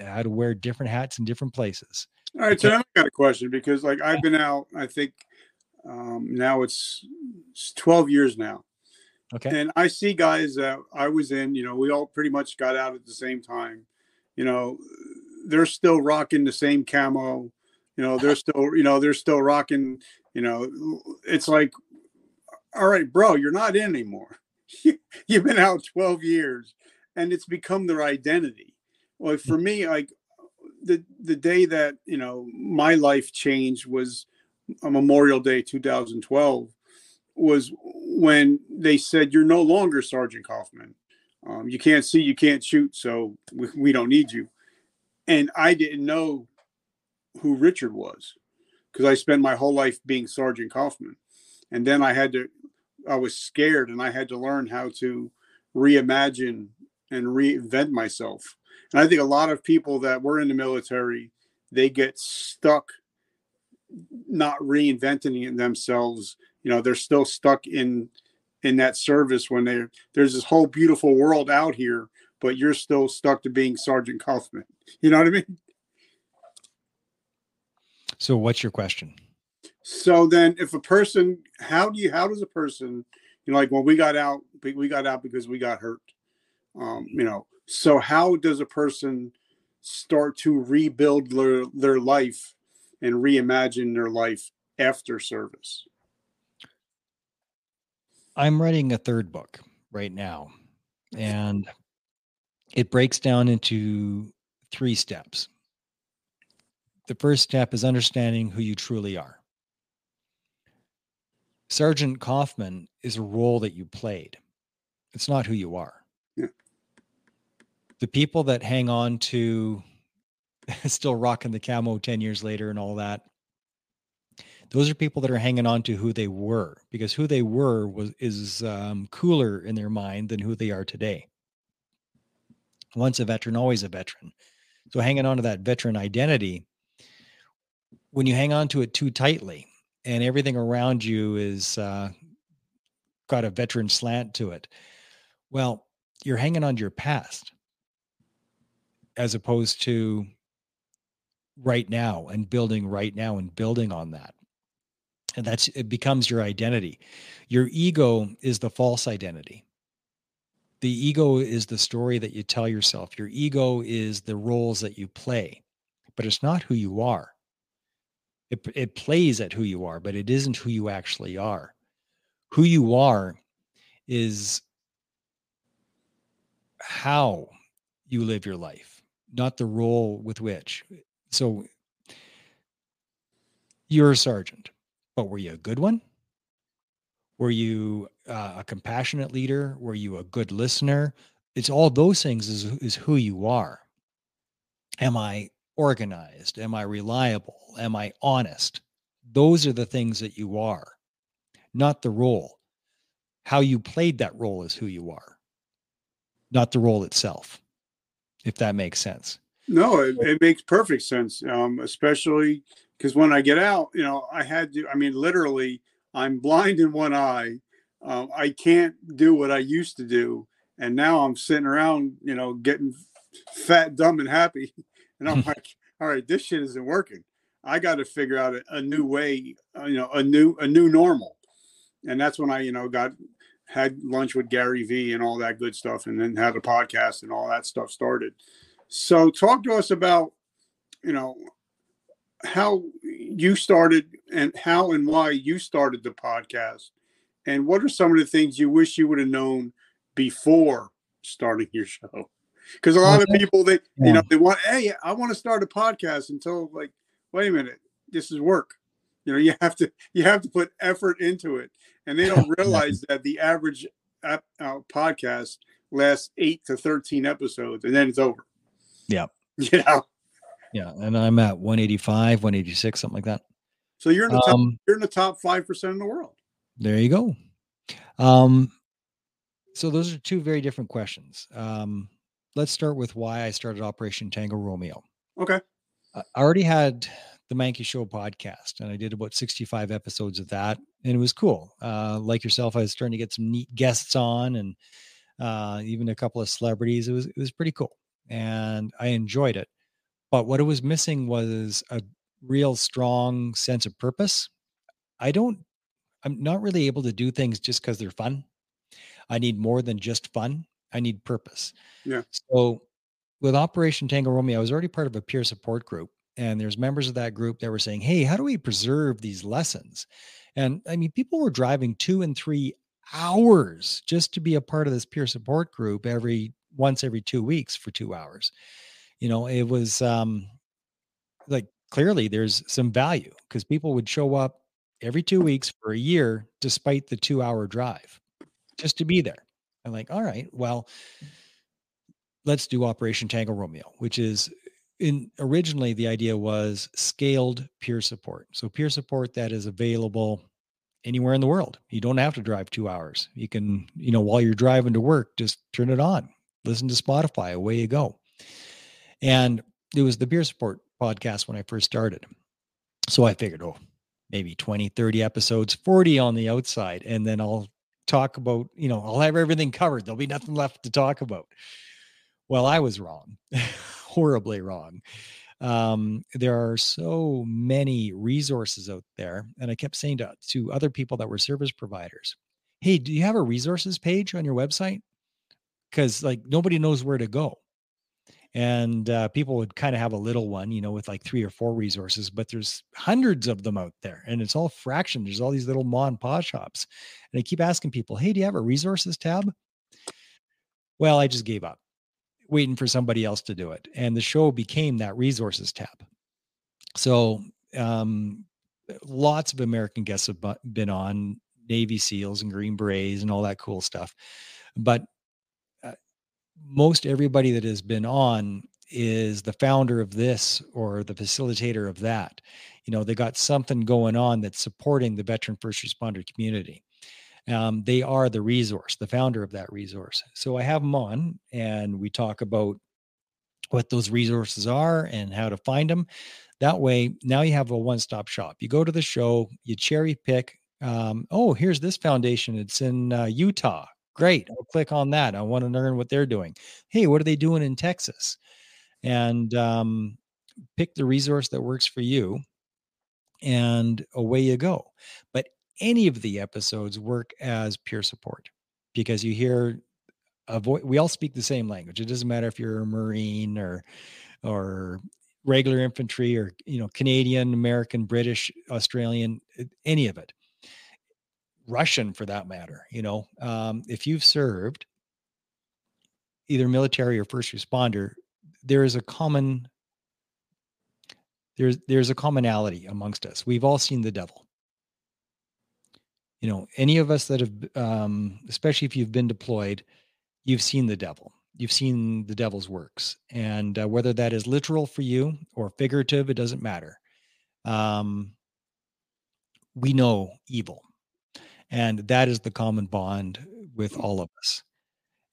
How to wear different hats in different places. All right. So now I got a question, because like I've been out, I think um, now it's, it's twelve years now. Okay. And I see guys that I was in, you know, we all pretty much got out at the same time. You know, they're still rocking the same camo. You know, they're still, you know, they're still rocking, you know, it's like, all right, bro, you're not in anymore. You've been out twelve years, and it's become their identity. Well, for me, like the the day that, you know, my life changed was a Memorial Day two thousand twelve, was when they said, you're no longer Sergeant Kaufman. Um, you can't see, you can't shoot, so we, we don't need you. And I didn't know who Richard was, because I spent my whole life being Sergeant Kaufman. And then I had to, I was scared, and I had to learn how to reimagine and reinvent myself. And I think a lot of people that were in the military, they get stuck not reinventing themselves. You know, they're still stuck in in that service when they're, there's this whole beautiful world out here, but you're still stuck to being Sergeant Kaufman. You know what I mean? So what's your question? So then if a person, how do you, how does a person, you know, like when we got out, we got out because we got hurt, um, you know, so how does a person start to rebuild their, their life and reimagine their life after service? I'm writing a third book right now, and it breaks down into three steps. The first step is understanding who you truly are. Sergeant Kaufman is a role that you played. It's not who you are. Yeah. The people that hang on to still rocking the camo ten years later and all that, those are people that are hanging on to who they were, because who they were was is um, cooler in their mind than who they are today. Once a veteran, always a veteran. So hanging on to that veteran identity, when you hang on to it too tightly, and everything around you is uh, got a veteran slant to it, well, you're hanging on to your past as opposed to right now and building right now and building on that. And that's, it becomes your identity. Your ego is the false identity. The ego is the story that you tell yourself. Your ego is the roles that you play, but it's not who you are. It, it plays at who you are, but it isn't who you actually are. Who you are is how you live your life, not the role with which. So you're a sergeant, but were you a good one? Were you uh, a compassionate leader? Were you a good listener? It's all those things is, is who you are. Am I organized? Am I reliable? Am I honest? Those are the things that you are, not the role. How you played that role is who you are, not the role itself, if that makes sense. No, it, it makes perfect sense, um, especially because when I get out, you know, I had to, I mean, literally, I'm blind in one eye. Um, I can't do what I used to do. And now I'm sitting around, you know, getting fat, dumb, and happy. And I'm like, all right, this shit isn't working. I got to figure out a, a new way, uh, you know, a new, a new normal. And that's when I, you know, got had lunch with Gary Vee and all that good stuff, and then had a podcast and all that stuff started. So talk to us about, you know, how you started and how and why you started the podcast, and what are some of the things you wish you would have known before starting your show? Because a lot of people, they, yeah. you know, they want, hey, I want to start a podcast, until like, wait a minute, this is work. You know, you have to, you have to put effort into it. And they don't realize that the average ap- uh, podcast lasts eight to thirteen episodes, and then it's over. Yeah. You know? Yeah. And I'm at one eighty-five, one eighty-six, something like that. So you're in the top, um, you're in the top five percent in the world. There you go. Um, so those are two very different questions. Um, let's start with why I started Operation Tango Romeo. Okay. I already had The Mankey Show podcast, and I did about sixty-five episodes of that, and it was cool. Uh, like yourself, I was starting to get some neat guests on, and uh, even a couple of celebrities. It was it was pretty cool, and I enjoyed it. But what it was missing was a real strong sense of purpose. I don't, I'm not really able to do things just because they're fun. I need more than just fun. I need purpose. Yeah. So with Operation Tango Romeo, I was already part of a peer support group, and there's members of that group that were saying, hey, how do we preserve these lessons? And I mean, people were driving two and three hours just to be a part of this peer support group every once every two weeks for two hours. You know, it was um, like, clearly there's some value, because people would show up every two weeks for a year, despite the two hour drive, just to be there. I'm like, all right, well, let's do Operation Tango Romeo, which is in originally the idea was scaled peer support. So peer support that is available anywhere in the world. You don't have to drive two hours. You can, you know, while you're driving to work, just turn it on, listen to Spotify, away you go. And it was the peer support podcast when I first started. So I figured, oh, maybe twenty, thirty episodes, forty on the outside, and then I'll talk about, you know, I'll have everything covered. There'll be nothing left to talk about. Well, I was wrong, horribly wrong. Um, there are so many resources out there. And I kept saying to, to other people that were service providers, hey, do you have a resources page on your website? Because like nobody knows where to go. And uh, people would kind of have a little one, you know, with like three or four resources, but there's hundreds of them out there, and it's all fraction. There's all these little ma and pa shops. And I keep asking people, hey, do you have a resources tab? Well, I just gave up, waiting for somebody else to do it. And the show became that resources tab. So um, lots of American guests have been on, Navy SEALs and Green Berets and all that cool stuff. But most everybody that has been on is the founder of this or the facilitator of that. You know, they got something going on that's supporting the veteran first responder community. Um, they are the resource, the founder of that resource. So I have them on, and we talk about what those resources are and how to find them. That way, now you have a one-stop shop. You go to the show, you cherry pick. Um, oh, here's this foundation. It's in uh, Utah. Great. I'll click on that. I want to learn what they're doing. Hey, what are they doing in Texas? And um, pick the resource that works for you, and away you go. But any of the episodes work as peer support, because you hear a voice. We all speak the same language. It doesn't matter if you're a Marine or, or regular infantry, or, you know, Canadian, American, British, Australian, any of it. Russian for that matter. You know, um, if you've served either military or first responder, there is a common, there's, there's a commonality amongst us. We've all seen the devil. You know, any of us that have, um, especially if you've been deployed, you've seen the devil, you've seen the devil's works. And uh, whether that is literal for you or figurative, it doesn't matter. Um, we know evil. And that is the common bond with all of us.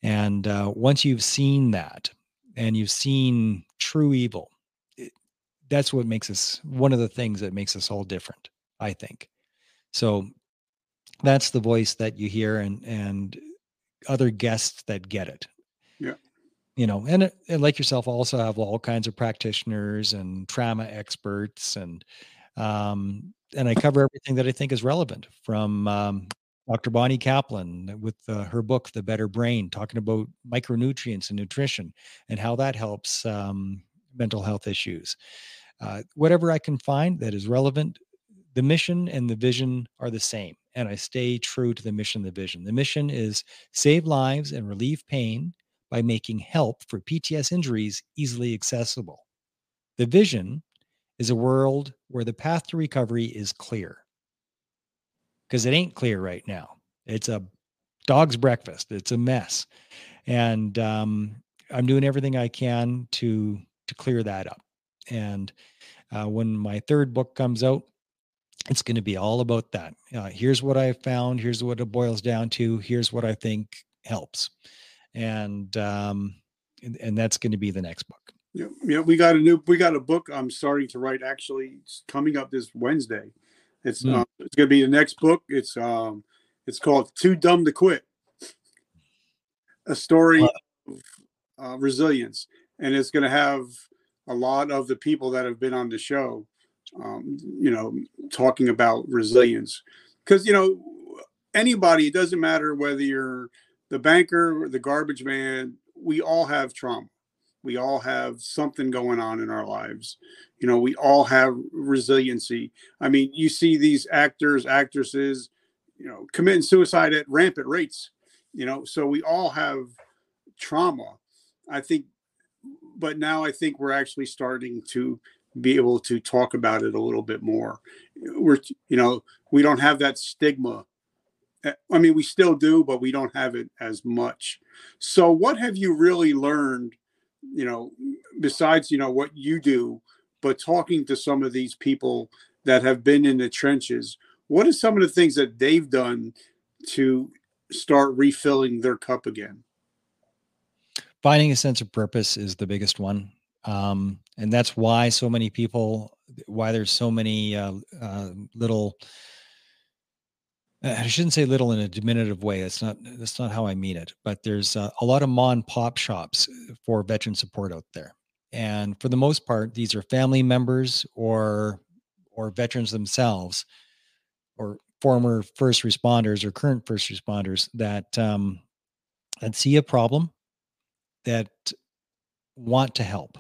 And uh, once you've seen that, and you've seen true evil, it, that's what makes us, one of the things that makes us all different, I think. So that's the voice that you hear, and and other guests that get it. Yeah. You know, and, and like yourself, I also have all kinds of practitioners and trauma experts, and um, and I cover everything that I think is relevant, from um, Doctor Bonnie Kaplan with uh, her book, The Better Brain, talking about micronutrients and nutrition and how that helps um, mental health issues. Uh, whatever I can find that is relevant, the mission and the vision are the same. And I stay true to the mission, the vision. The mission is save lives and relieve pain by making help for P T S D injuries easily accessible. The vision is a world where the path to recovery is clear. Because it ain't clear right now. It's a dog's breakfast. It's a mess. And um, I'm doing everything I can to, to clear that up. And uh, when my third book comes out, it's going to be all about that. Uh, here's what I found. Here's what it boils down to. Here's what I think helps. And um, and, and that's going to be the next book. Yeah, yeah, we got a new, we got a book I'm starting to write. Actually, it's coming up this Wednesday. It's mm. uh, it's going to be the next book. It's um, it's called Too Dumb to Quit: A Story wow. of uh, Resilience, and it's going to have a lot of the people that have been on the show. Um, you know, talking about resilience, because, you know, anybody, it doesn't matter whether you're the banker or the garbage man, we all have trauma. We all have something going on in our lives. You know, we all have resiliency. I mean, you see these actors, actresses, you know, committing suicide at rampant rates, you know, so we all have trauma, I think. But now I think we're actually starting to be able to talk about it a little bit more. We're, you know, we don't have that stigma. I mean, we still do, but we don't have it as much. So what have you really learned, you know, besides, you know, what you do, but talking to some of these people that have been in the trenches, what are some of the things that they've done to start refilling their cup again? Finding a sense of purpose is the biggest one. Um, and that's why so many people, why there's so many uh, uh, little, I shouldn't say little in a diminutive way. That's not, that's not how I mean it, but there's uh, a lot of mom and pop shops for veteran support out there. And for the most part, these are family members or, or veterans themselves or former first responders or current first responders that, um, that see a problem, that want to help.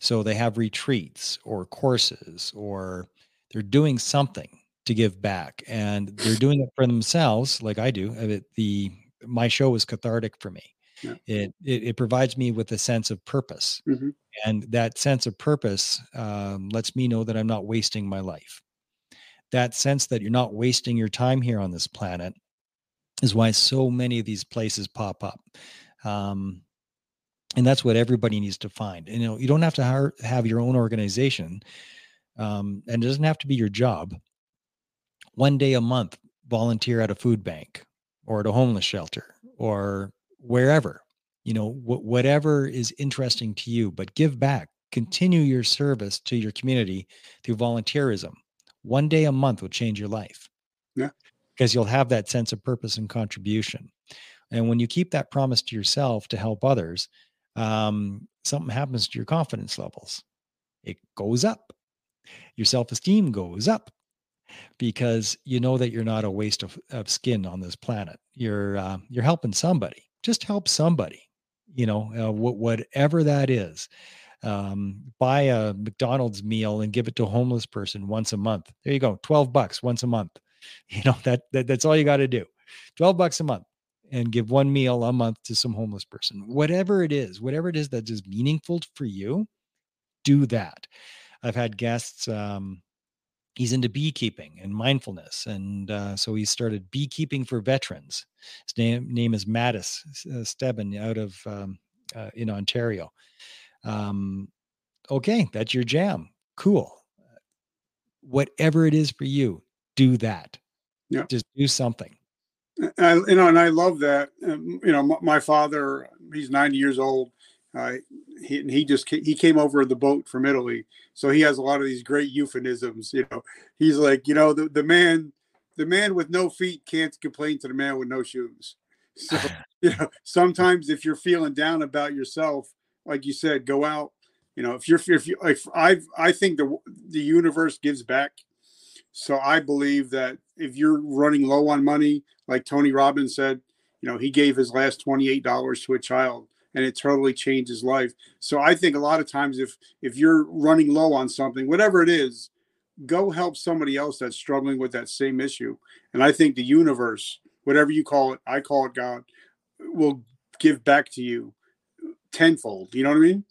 So they have retreats or courses, or they're doing something to give back, and they're doing it for themselves. Like I do. It, the, my show is cathartic for me. Yeah. It, it, it provides me with a sense of purpose, mm-hmm. and that sense of purpose um, lets me know that I'm not wasting my life. That sense that you're not wasting your time here on this planet is why so many of these places pop up. Um, And that's what everybody needs to find. You know, you don't have to hire, have your own organization, um, and it doesn't have to be your job. One day a month, volunteer at a food bank or at a homeless shelter or wherever, you know, wh- whatever is interesting to you, but give back, continue your service to your community through volunteerism. One day a month will change your life. Yeah, because you'll have that sense of purpose and contribution. And when you keep that promise to yourself to help others, um, something happens to your confidence levels. It goes up. Your self-esteem goes up because you know that you're not a waste of, of skin on this planet. You're, uh, you're helping somebody. Just help somebody, you know, uh, wh- whatever that is. Um, buy a McDonald's meal and give it to a homeless person once a month. There you go. twelve bucks once a month. You know, that, that that's all you got to do. twelve bucks a month. And give one meal a month to some homeless person, whatever it is, whatever it is that is meaningful for you, do that. I've had guests, um, he's into beekeeping and mindfulness. And uh, so he started beekeeping for veterans. His name, name is Mattis Stebbin out of, um, uh, in Ontario. Um, okay. That's your jam. Cool. Whatever it is for you, do that. Yeah. Just do something. I, you know, and I love that. Um, you know, my, my father, he's ninety years old. Uh, he he just ca- he came over the boat from Italy, so he has a lot of these great euphemisms. You know, he's like, you know, the, the man, the man with no feet can't complain to the man with no shoes. So you know, sometimes if you're feeling down about yourself, like you said, go out. You know, if you're if you, if I I think the the universe gives back. So I believe that if you're running low on money, like Tony Robbins said, you know, he gave his last twenty-eight dollars to a child and it totally changed his life. So I think a lot of times if if you're running low on something, whatever it is, go help somebody else that's struggling with that same issue. And I think the universe, whatever you call it, I call it God, will give back to you tenfold. You know what I mean?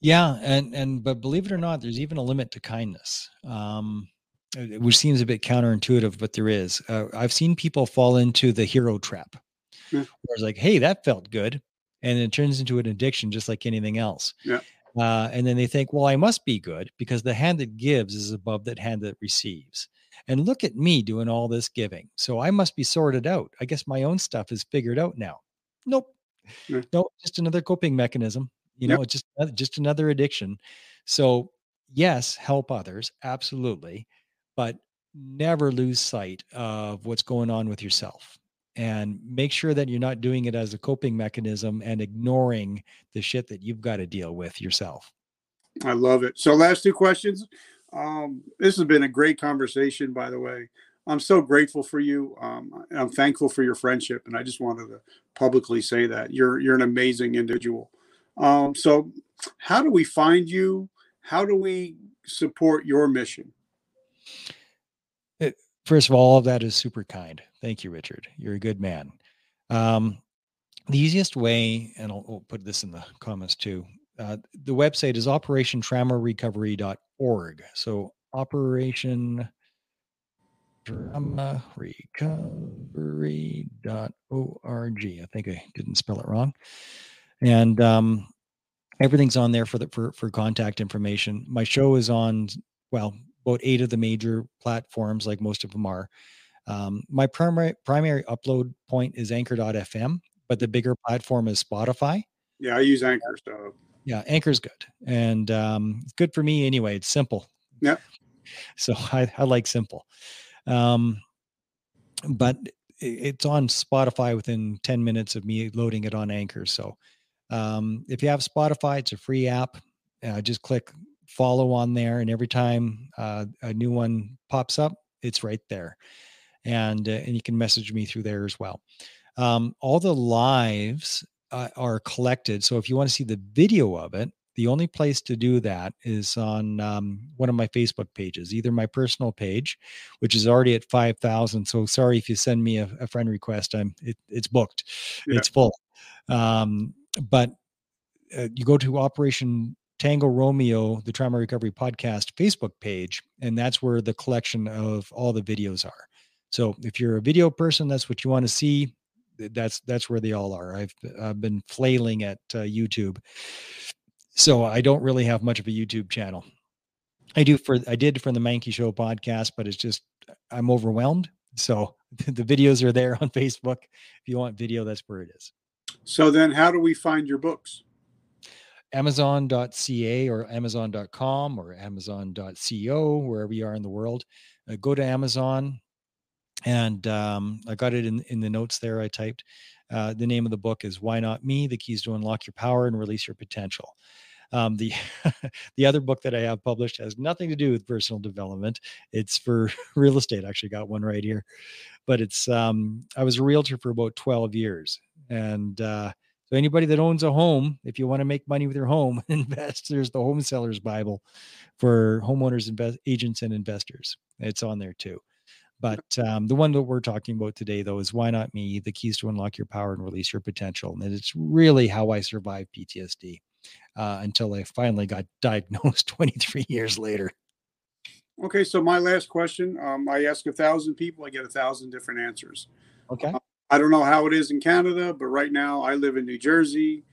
Yeah. And, and, but believe it or not, there's even a limit to kindness, um, which seems a bit counterintuitive, but there is. Uh, I've seen people fall into the hero trap yeah. where it's like, hey, that felt good. And it turns into an addiction, just like anything else. Yeah. Uh, and then they think, well, I must be good because the hand that gives is above that hand that receives. And look at me doing all this giving. So I must be sorted out. I guess my own stuff is figured out now. Nope. Yeah. Nope. Just another coping mechanism. You know, yep. just, just another addiction. So yes, help others. Absolutely. But never lose sight of what's going on with yourself and make sure that you're not doing it as a coping mechanism and ignoring the shit that you've got to deal with yourself. I love it. So last two questions. Um, this has been a great conversation, by the way. I'm so grateful for you. Um, I'm thankful for your friendship. And I just wanted to publicly say that you're, you're an amazing individual. Um, so how do we find you? How do we support your mission? First of all, all of that is super kind. Thank you, Richard. You're a good man. Um, the easiest way, and I'll, I'll put this in the comments too. Uh, the website is operation trauma recovery dot org. So Operation Trauma Recovery dot org. I think I didn't spell it wrong. And, um, everything's on there for the, for, for contact information. My show is on, well, about eight of the major platforms, like most of them are. Um, my primary, primary upload point is anchor dot f m, but the bigger platform is Spotify. Yeah. I use Anchor. So yeah, Anchor's good. And, um, it's good for me anyway. It's simple. Yeah. So I, I like simple. Um, but it's on Spotify within ten minutes of me loading it on Anchor. So, Um, if you have Spotify, it's a free app. Uh, just click follow on there. And every time uh, a new one pops up, it's right there. And, uh, and you can message me through there as well. Um, all the lives uh, are collected. So if you want to see the video of it, the only place to do that is on um, one of my Facebook pages, either my personal page, which is already at five thousand. So sorry if you send me a, a friend request, I'm it, it's booked, yeah. It's full. Um, But uh, you go to Operation Tango Romeo, the Trauma Recovery Podcast Facebook page, and that's where the collection of all the videos are. So if you're a video person, that's what you want to see. That's that's where they all are. I've I've been flailing at uh, YouTube, so I don't really have much of a YouTube channel. I do for I did for the Mankey Show podcast, but it's just I'm overwhelmed. So the videos are there on Facebook. If you want video, that's where it is. So then how do we find your books? Amazon dot c a or amazon dot com or amazon dot co, wherever you are in the world. Uh, go to Amazon. And um, I got it in, in the notes there I typed. Uh, the name of the book is Why Not Me? The Keys to Unlock Your Power and Release Your Potential. Um, the the other book that I have published has nothing to do with personal development. It's for real estate. I actually got one right here. But it's um, I was a realtor for about twelve years. And uh, so anybody that owns a home, if you want to make money with your home, invest, there's the Home Seller's Bible for homeowners, invest, agents, and investors. It's on there too. But um, the one that we're talking about today, though, is Why Not Me? The Keys to Unlock Your Power and Release Your Potential. And it's really how I survived P T S D uh, until I finally got diagnosed twenty-three years later. Okay. So my last question, um, I ask a thousand people, I get a thousand different answers. Okay. Uh, I don't know how it is in Canada, but right now I live in New Jersey,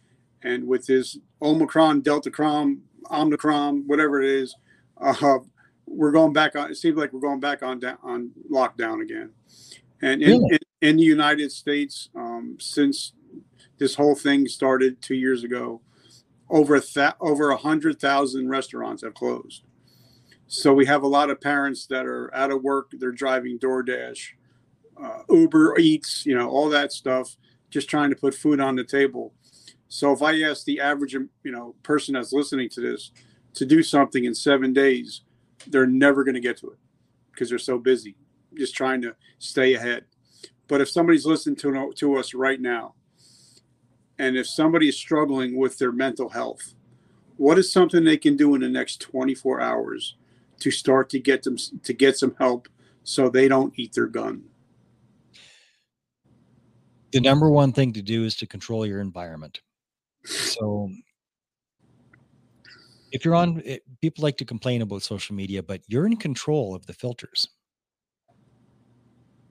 and with this Omicron, Deltacron, Omicron, whatever it is, uh, we're going back on. It seems like we're going back on on lockdown again. And in, really? in, in the United States, um, since this whole thing started two years ago, over th- over a hundred thousand restaurants have closed. So we have a lot of parents that are out of work. They're driving DoorDash. Uh, Uber Eats, you know, all that stuff, just trying to put food on the table. So if I ask the average, you know, person that's listening to this to do something in seven days, they're never going to get to it because they're so busy just trying to stay ahead. But if somebody's listening to, to us right now, and if somebody is struggling with their mental health, what is something they can do in the next twenty-four hours to start to get them to get some help so they don't eat their gun? The number one thing to do is to control your environment. So if you're on, it, people like to complain about social media, but you're in control of the filters.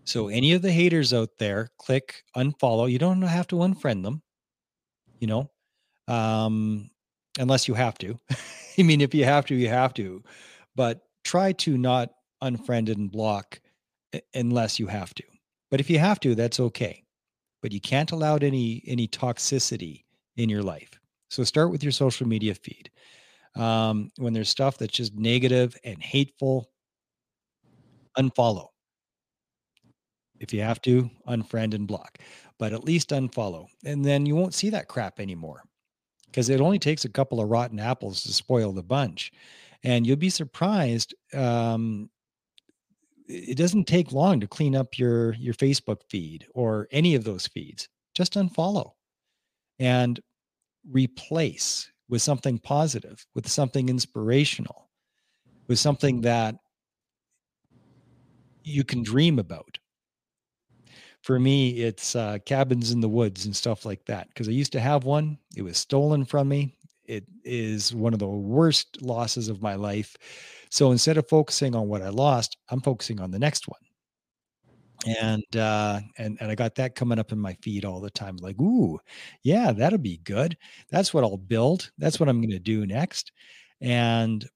So any of the haters out there, click unfollow. You don't have to unfriend them, you know, um, unless you have to. I mean, if you have to, you have to, but try to not unfriend and block unless you have to. But if you have to, that's okay. But you can't allow any, any toxicity in your life. So start with your social media feed. Um, when there's stuff that's just negative and hateful, unfollow. If you have to, unfriend and block, but at least unfollow. And then you won't see that crap anymore, because it only takes a couple of rotten apples to spoil the bunch. And you'll be surprised. Um, It doesn't take long to clean up your, your Facebook feed or any of those feeds. Just unfollow and replace with something positive, with something inspirational, with something that you can dream about. For me, it's uh, cabins in the woods and stuff like that, because I used to have one. It was stolen from me. It is one of the worst losses of my life. So instead of focusing on what I lost, I'm focusing on the next one. And, uh, and, and I got that coming up in my feed all the time. Like, ooh, yeah, that'll be good. That's what I'll build. That's what I'm going to do next. And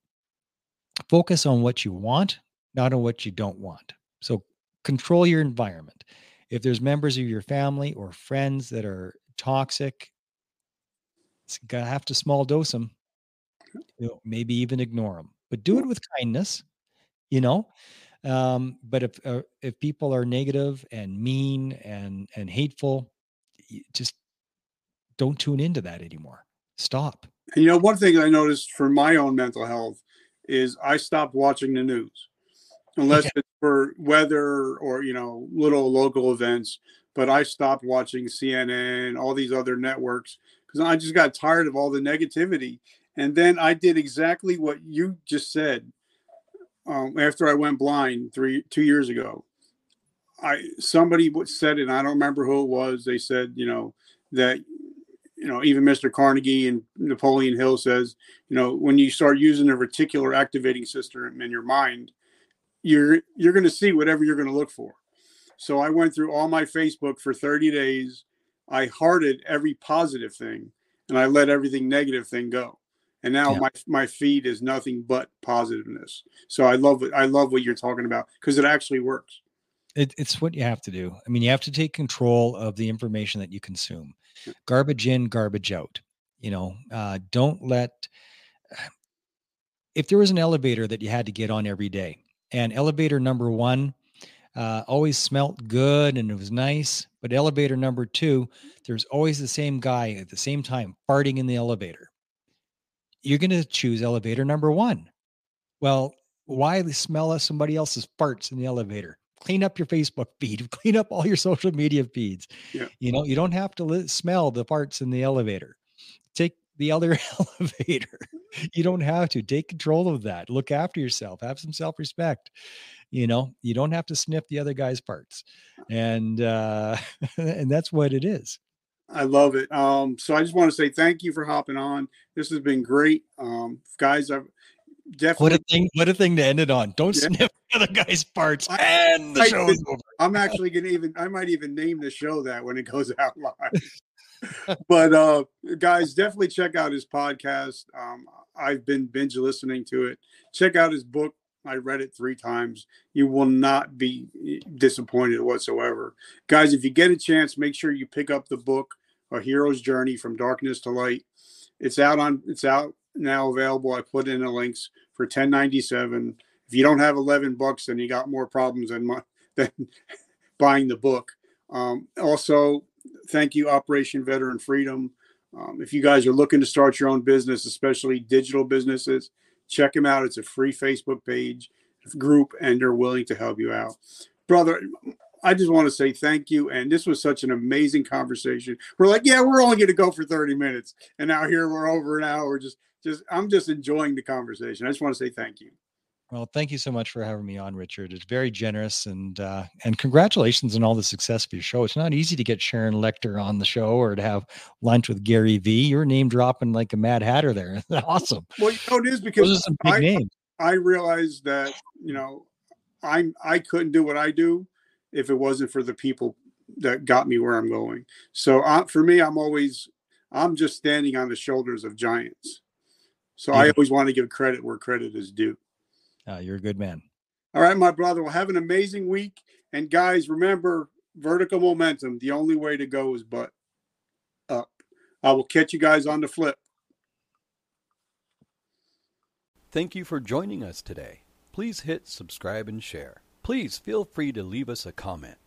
focus on what you want, not on what you don't want. So control your environment. If there's members of your family or friends that are toxic, it's gonna have to small dose them, you know, maybe even ignore them, but do it with kindness, you know. Um, but if uh, if people are negative and mean and and hateful, just don't tune into that anymore. Stop. You know, one thing I noticed for my own mental health is I stopped watching the news, unless yeah. it's for weather or, you know, little local events. But I stopped watching C N N, all these other networks, because I just got tired of all the negativity. And then I did exactly what you just said. Um, after I went blind three, two years ago, I, somebody said it, and I don't remember who it was. They said, you know, that, you know, even Mister Carnegie and Napoleon Hill says, you know, when you start using the reticular activating system in your mind, you're, you're going to see whatever you're going to look for. So I went through all my Facebook for thirty days. I hearted every positive thing, and I let everything negative thing go. And now yeah. my my feed is nothing but positiveness. So I love I love what you're talking about, because it actually works. It, it's what you have to do. I mean, you have to take control of the information that you consume. Garbage in, garbage out. You know, uh, don't let. If there was an elevator that you had to get on every day, and elevator number one Uh, always smelled good and it was nice, but elevator number two, there's always the same guy at the same time farting in the elevator. You're going to choose elevator number one. Well, why smell somebody else's farts in the elevator? Clean up your Facebook feed, clean up all your social media feeds. Yeah. You know, you don't have to li- smell the farts in the elevator. Take the other elevator. You don't have to. Take control of that. Look after yourself, have some self-respect. You know, you don't have to sniff the other guy's parts. And, uh, and that's what it is. I love it. Um, so I just want to say thank you for hopping on. This has been great. Um, guys, I've definitely. What a thing, what a thing to end it on. Don't yeah. sniff the other guy's parts. I, and the I, show's I, over. I'm actually going to even, I might even name the show that when it goes out live. But, uh, guys, definitely check out his podcast. Um, I've been binge listening to it. Check out his book. I read it three times. You will not be disappointed whatsoever. Guys, if you get a chance, make sure you pick up the book, A Hero's Journey from Darkness to Light. It's out on, it's out now available. I put in the links for ten ninety-seven. If you don't have eleven bucks, then you got more problems than, my, than buying the book. Um, also, thank you, Operation Veteran Freedom. Um, if you guys are looking to start your own business, especially digital businesses, check him out. It's a free Facebook page. group and they're willing to help you out. Brother, I just want to say thank you. And this was such an amazing conversation. We're like, yeah, we're only going to go for thirty minutes. And now here we're over an hour. Just, just, I'm just enjoying the conversation. I just want to say thank you. Well, thank you so much for having me on, Richard. It's very generous, and uh, and congratulations on all the success of your show. It's not easy to get Sharon Lecter on the show or to have lunch with Gary Vee. You're name dropping like a mad hatter there. Awesome. Well, you know, it is because those are some big I, names. I realized that, you know, I I couldn't do what I do if it wasn't for the people that got me where I'm going. So uh, for me, I'm always I'm just standing on the shoulders of giants. So yeah. I always want to give credit where credit is due. Uh, you're a good man. All right, my brother. Well, have an amazing week. And guys, remember, vertical momentum. The only way to go is but up. I will catch you guys on the flip. Thank you for joining us today. Please hit subscribe and share. Please feel free to leave us a comment.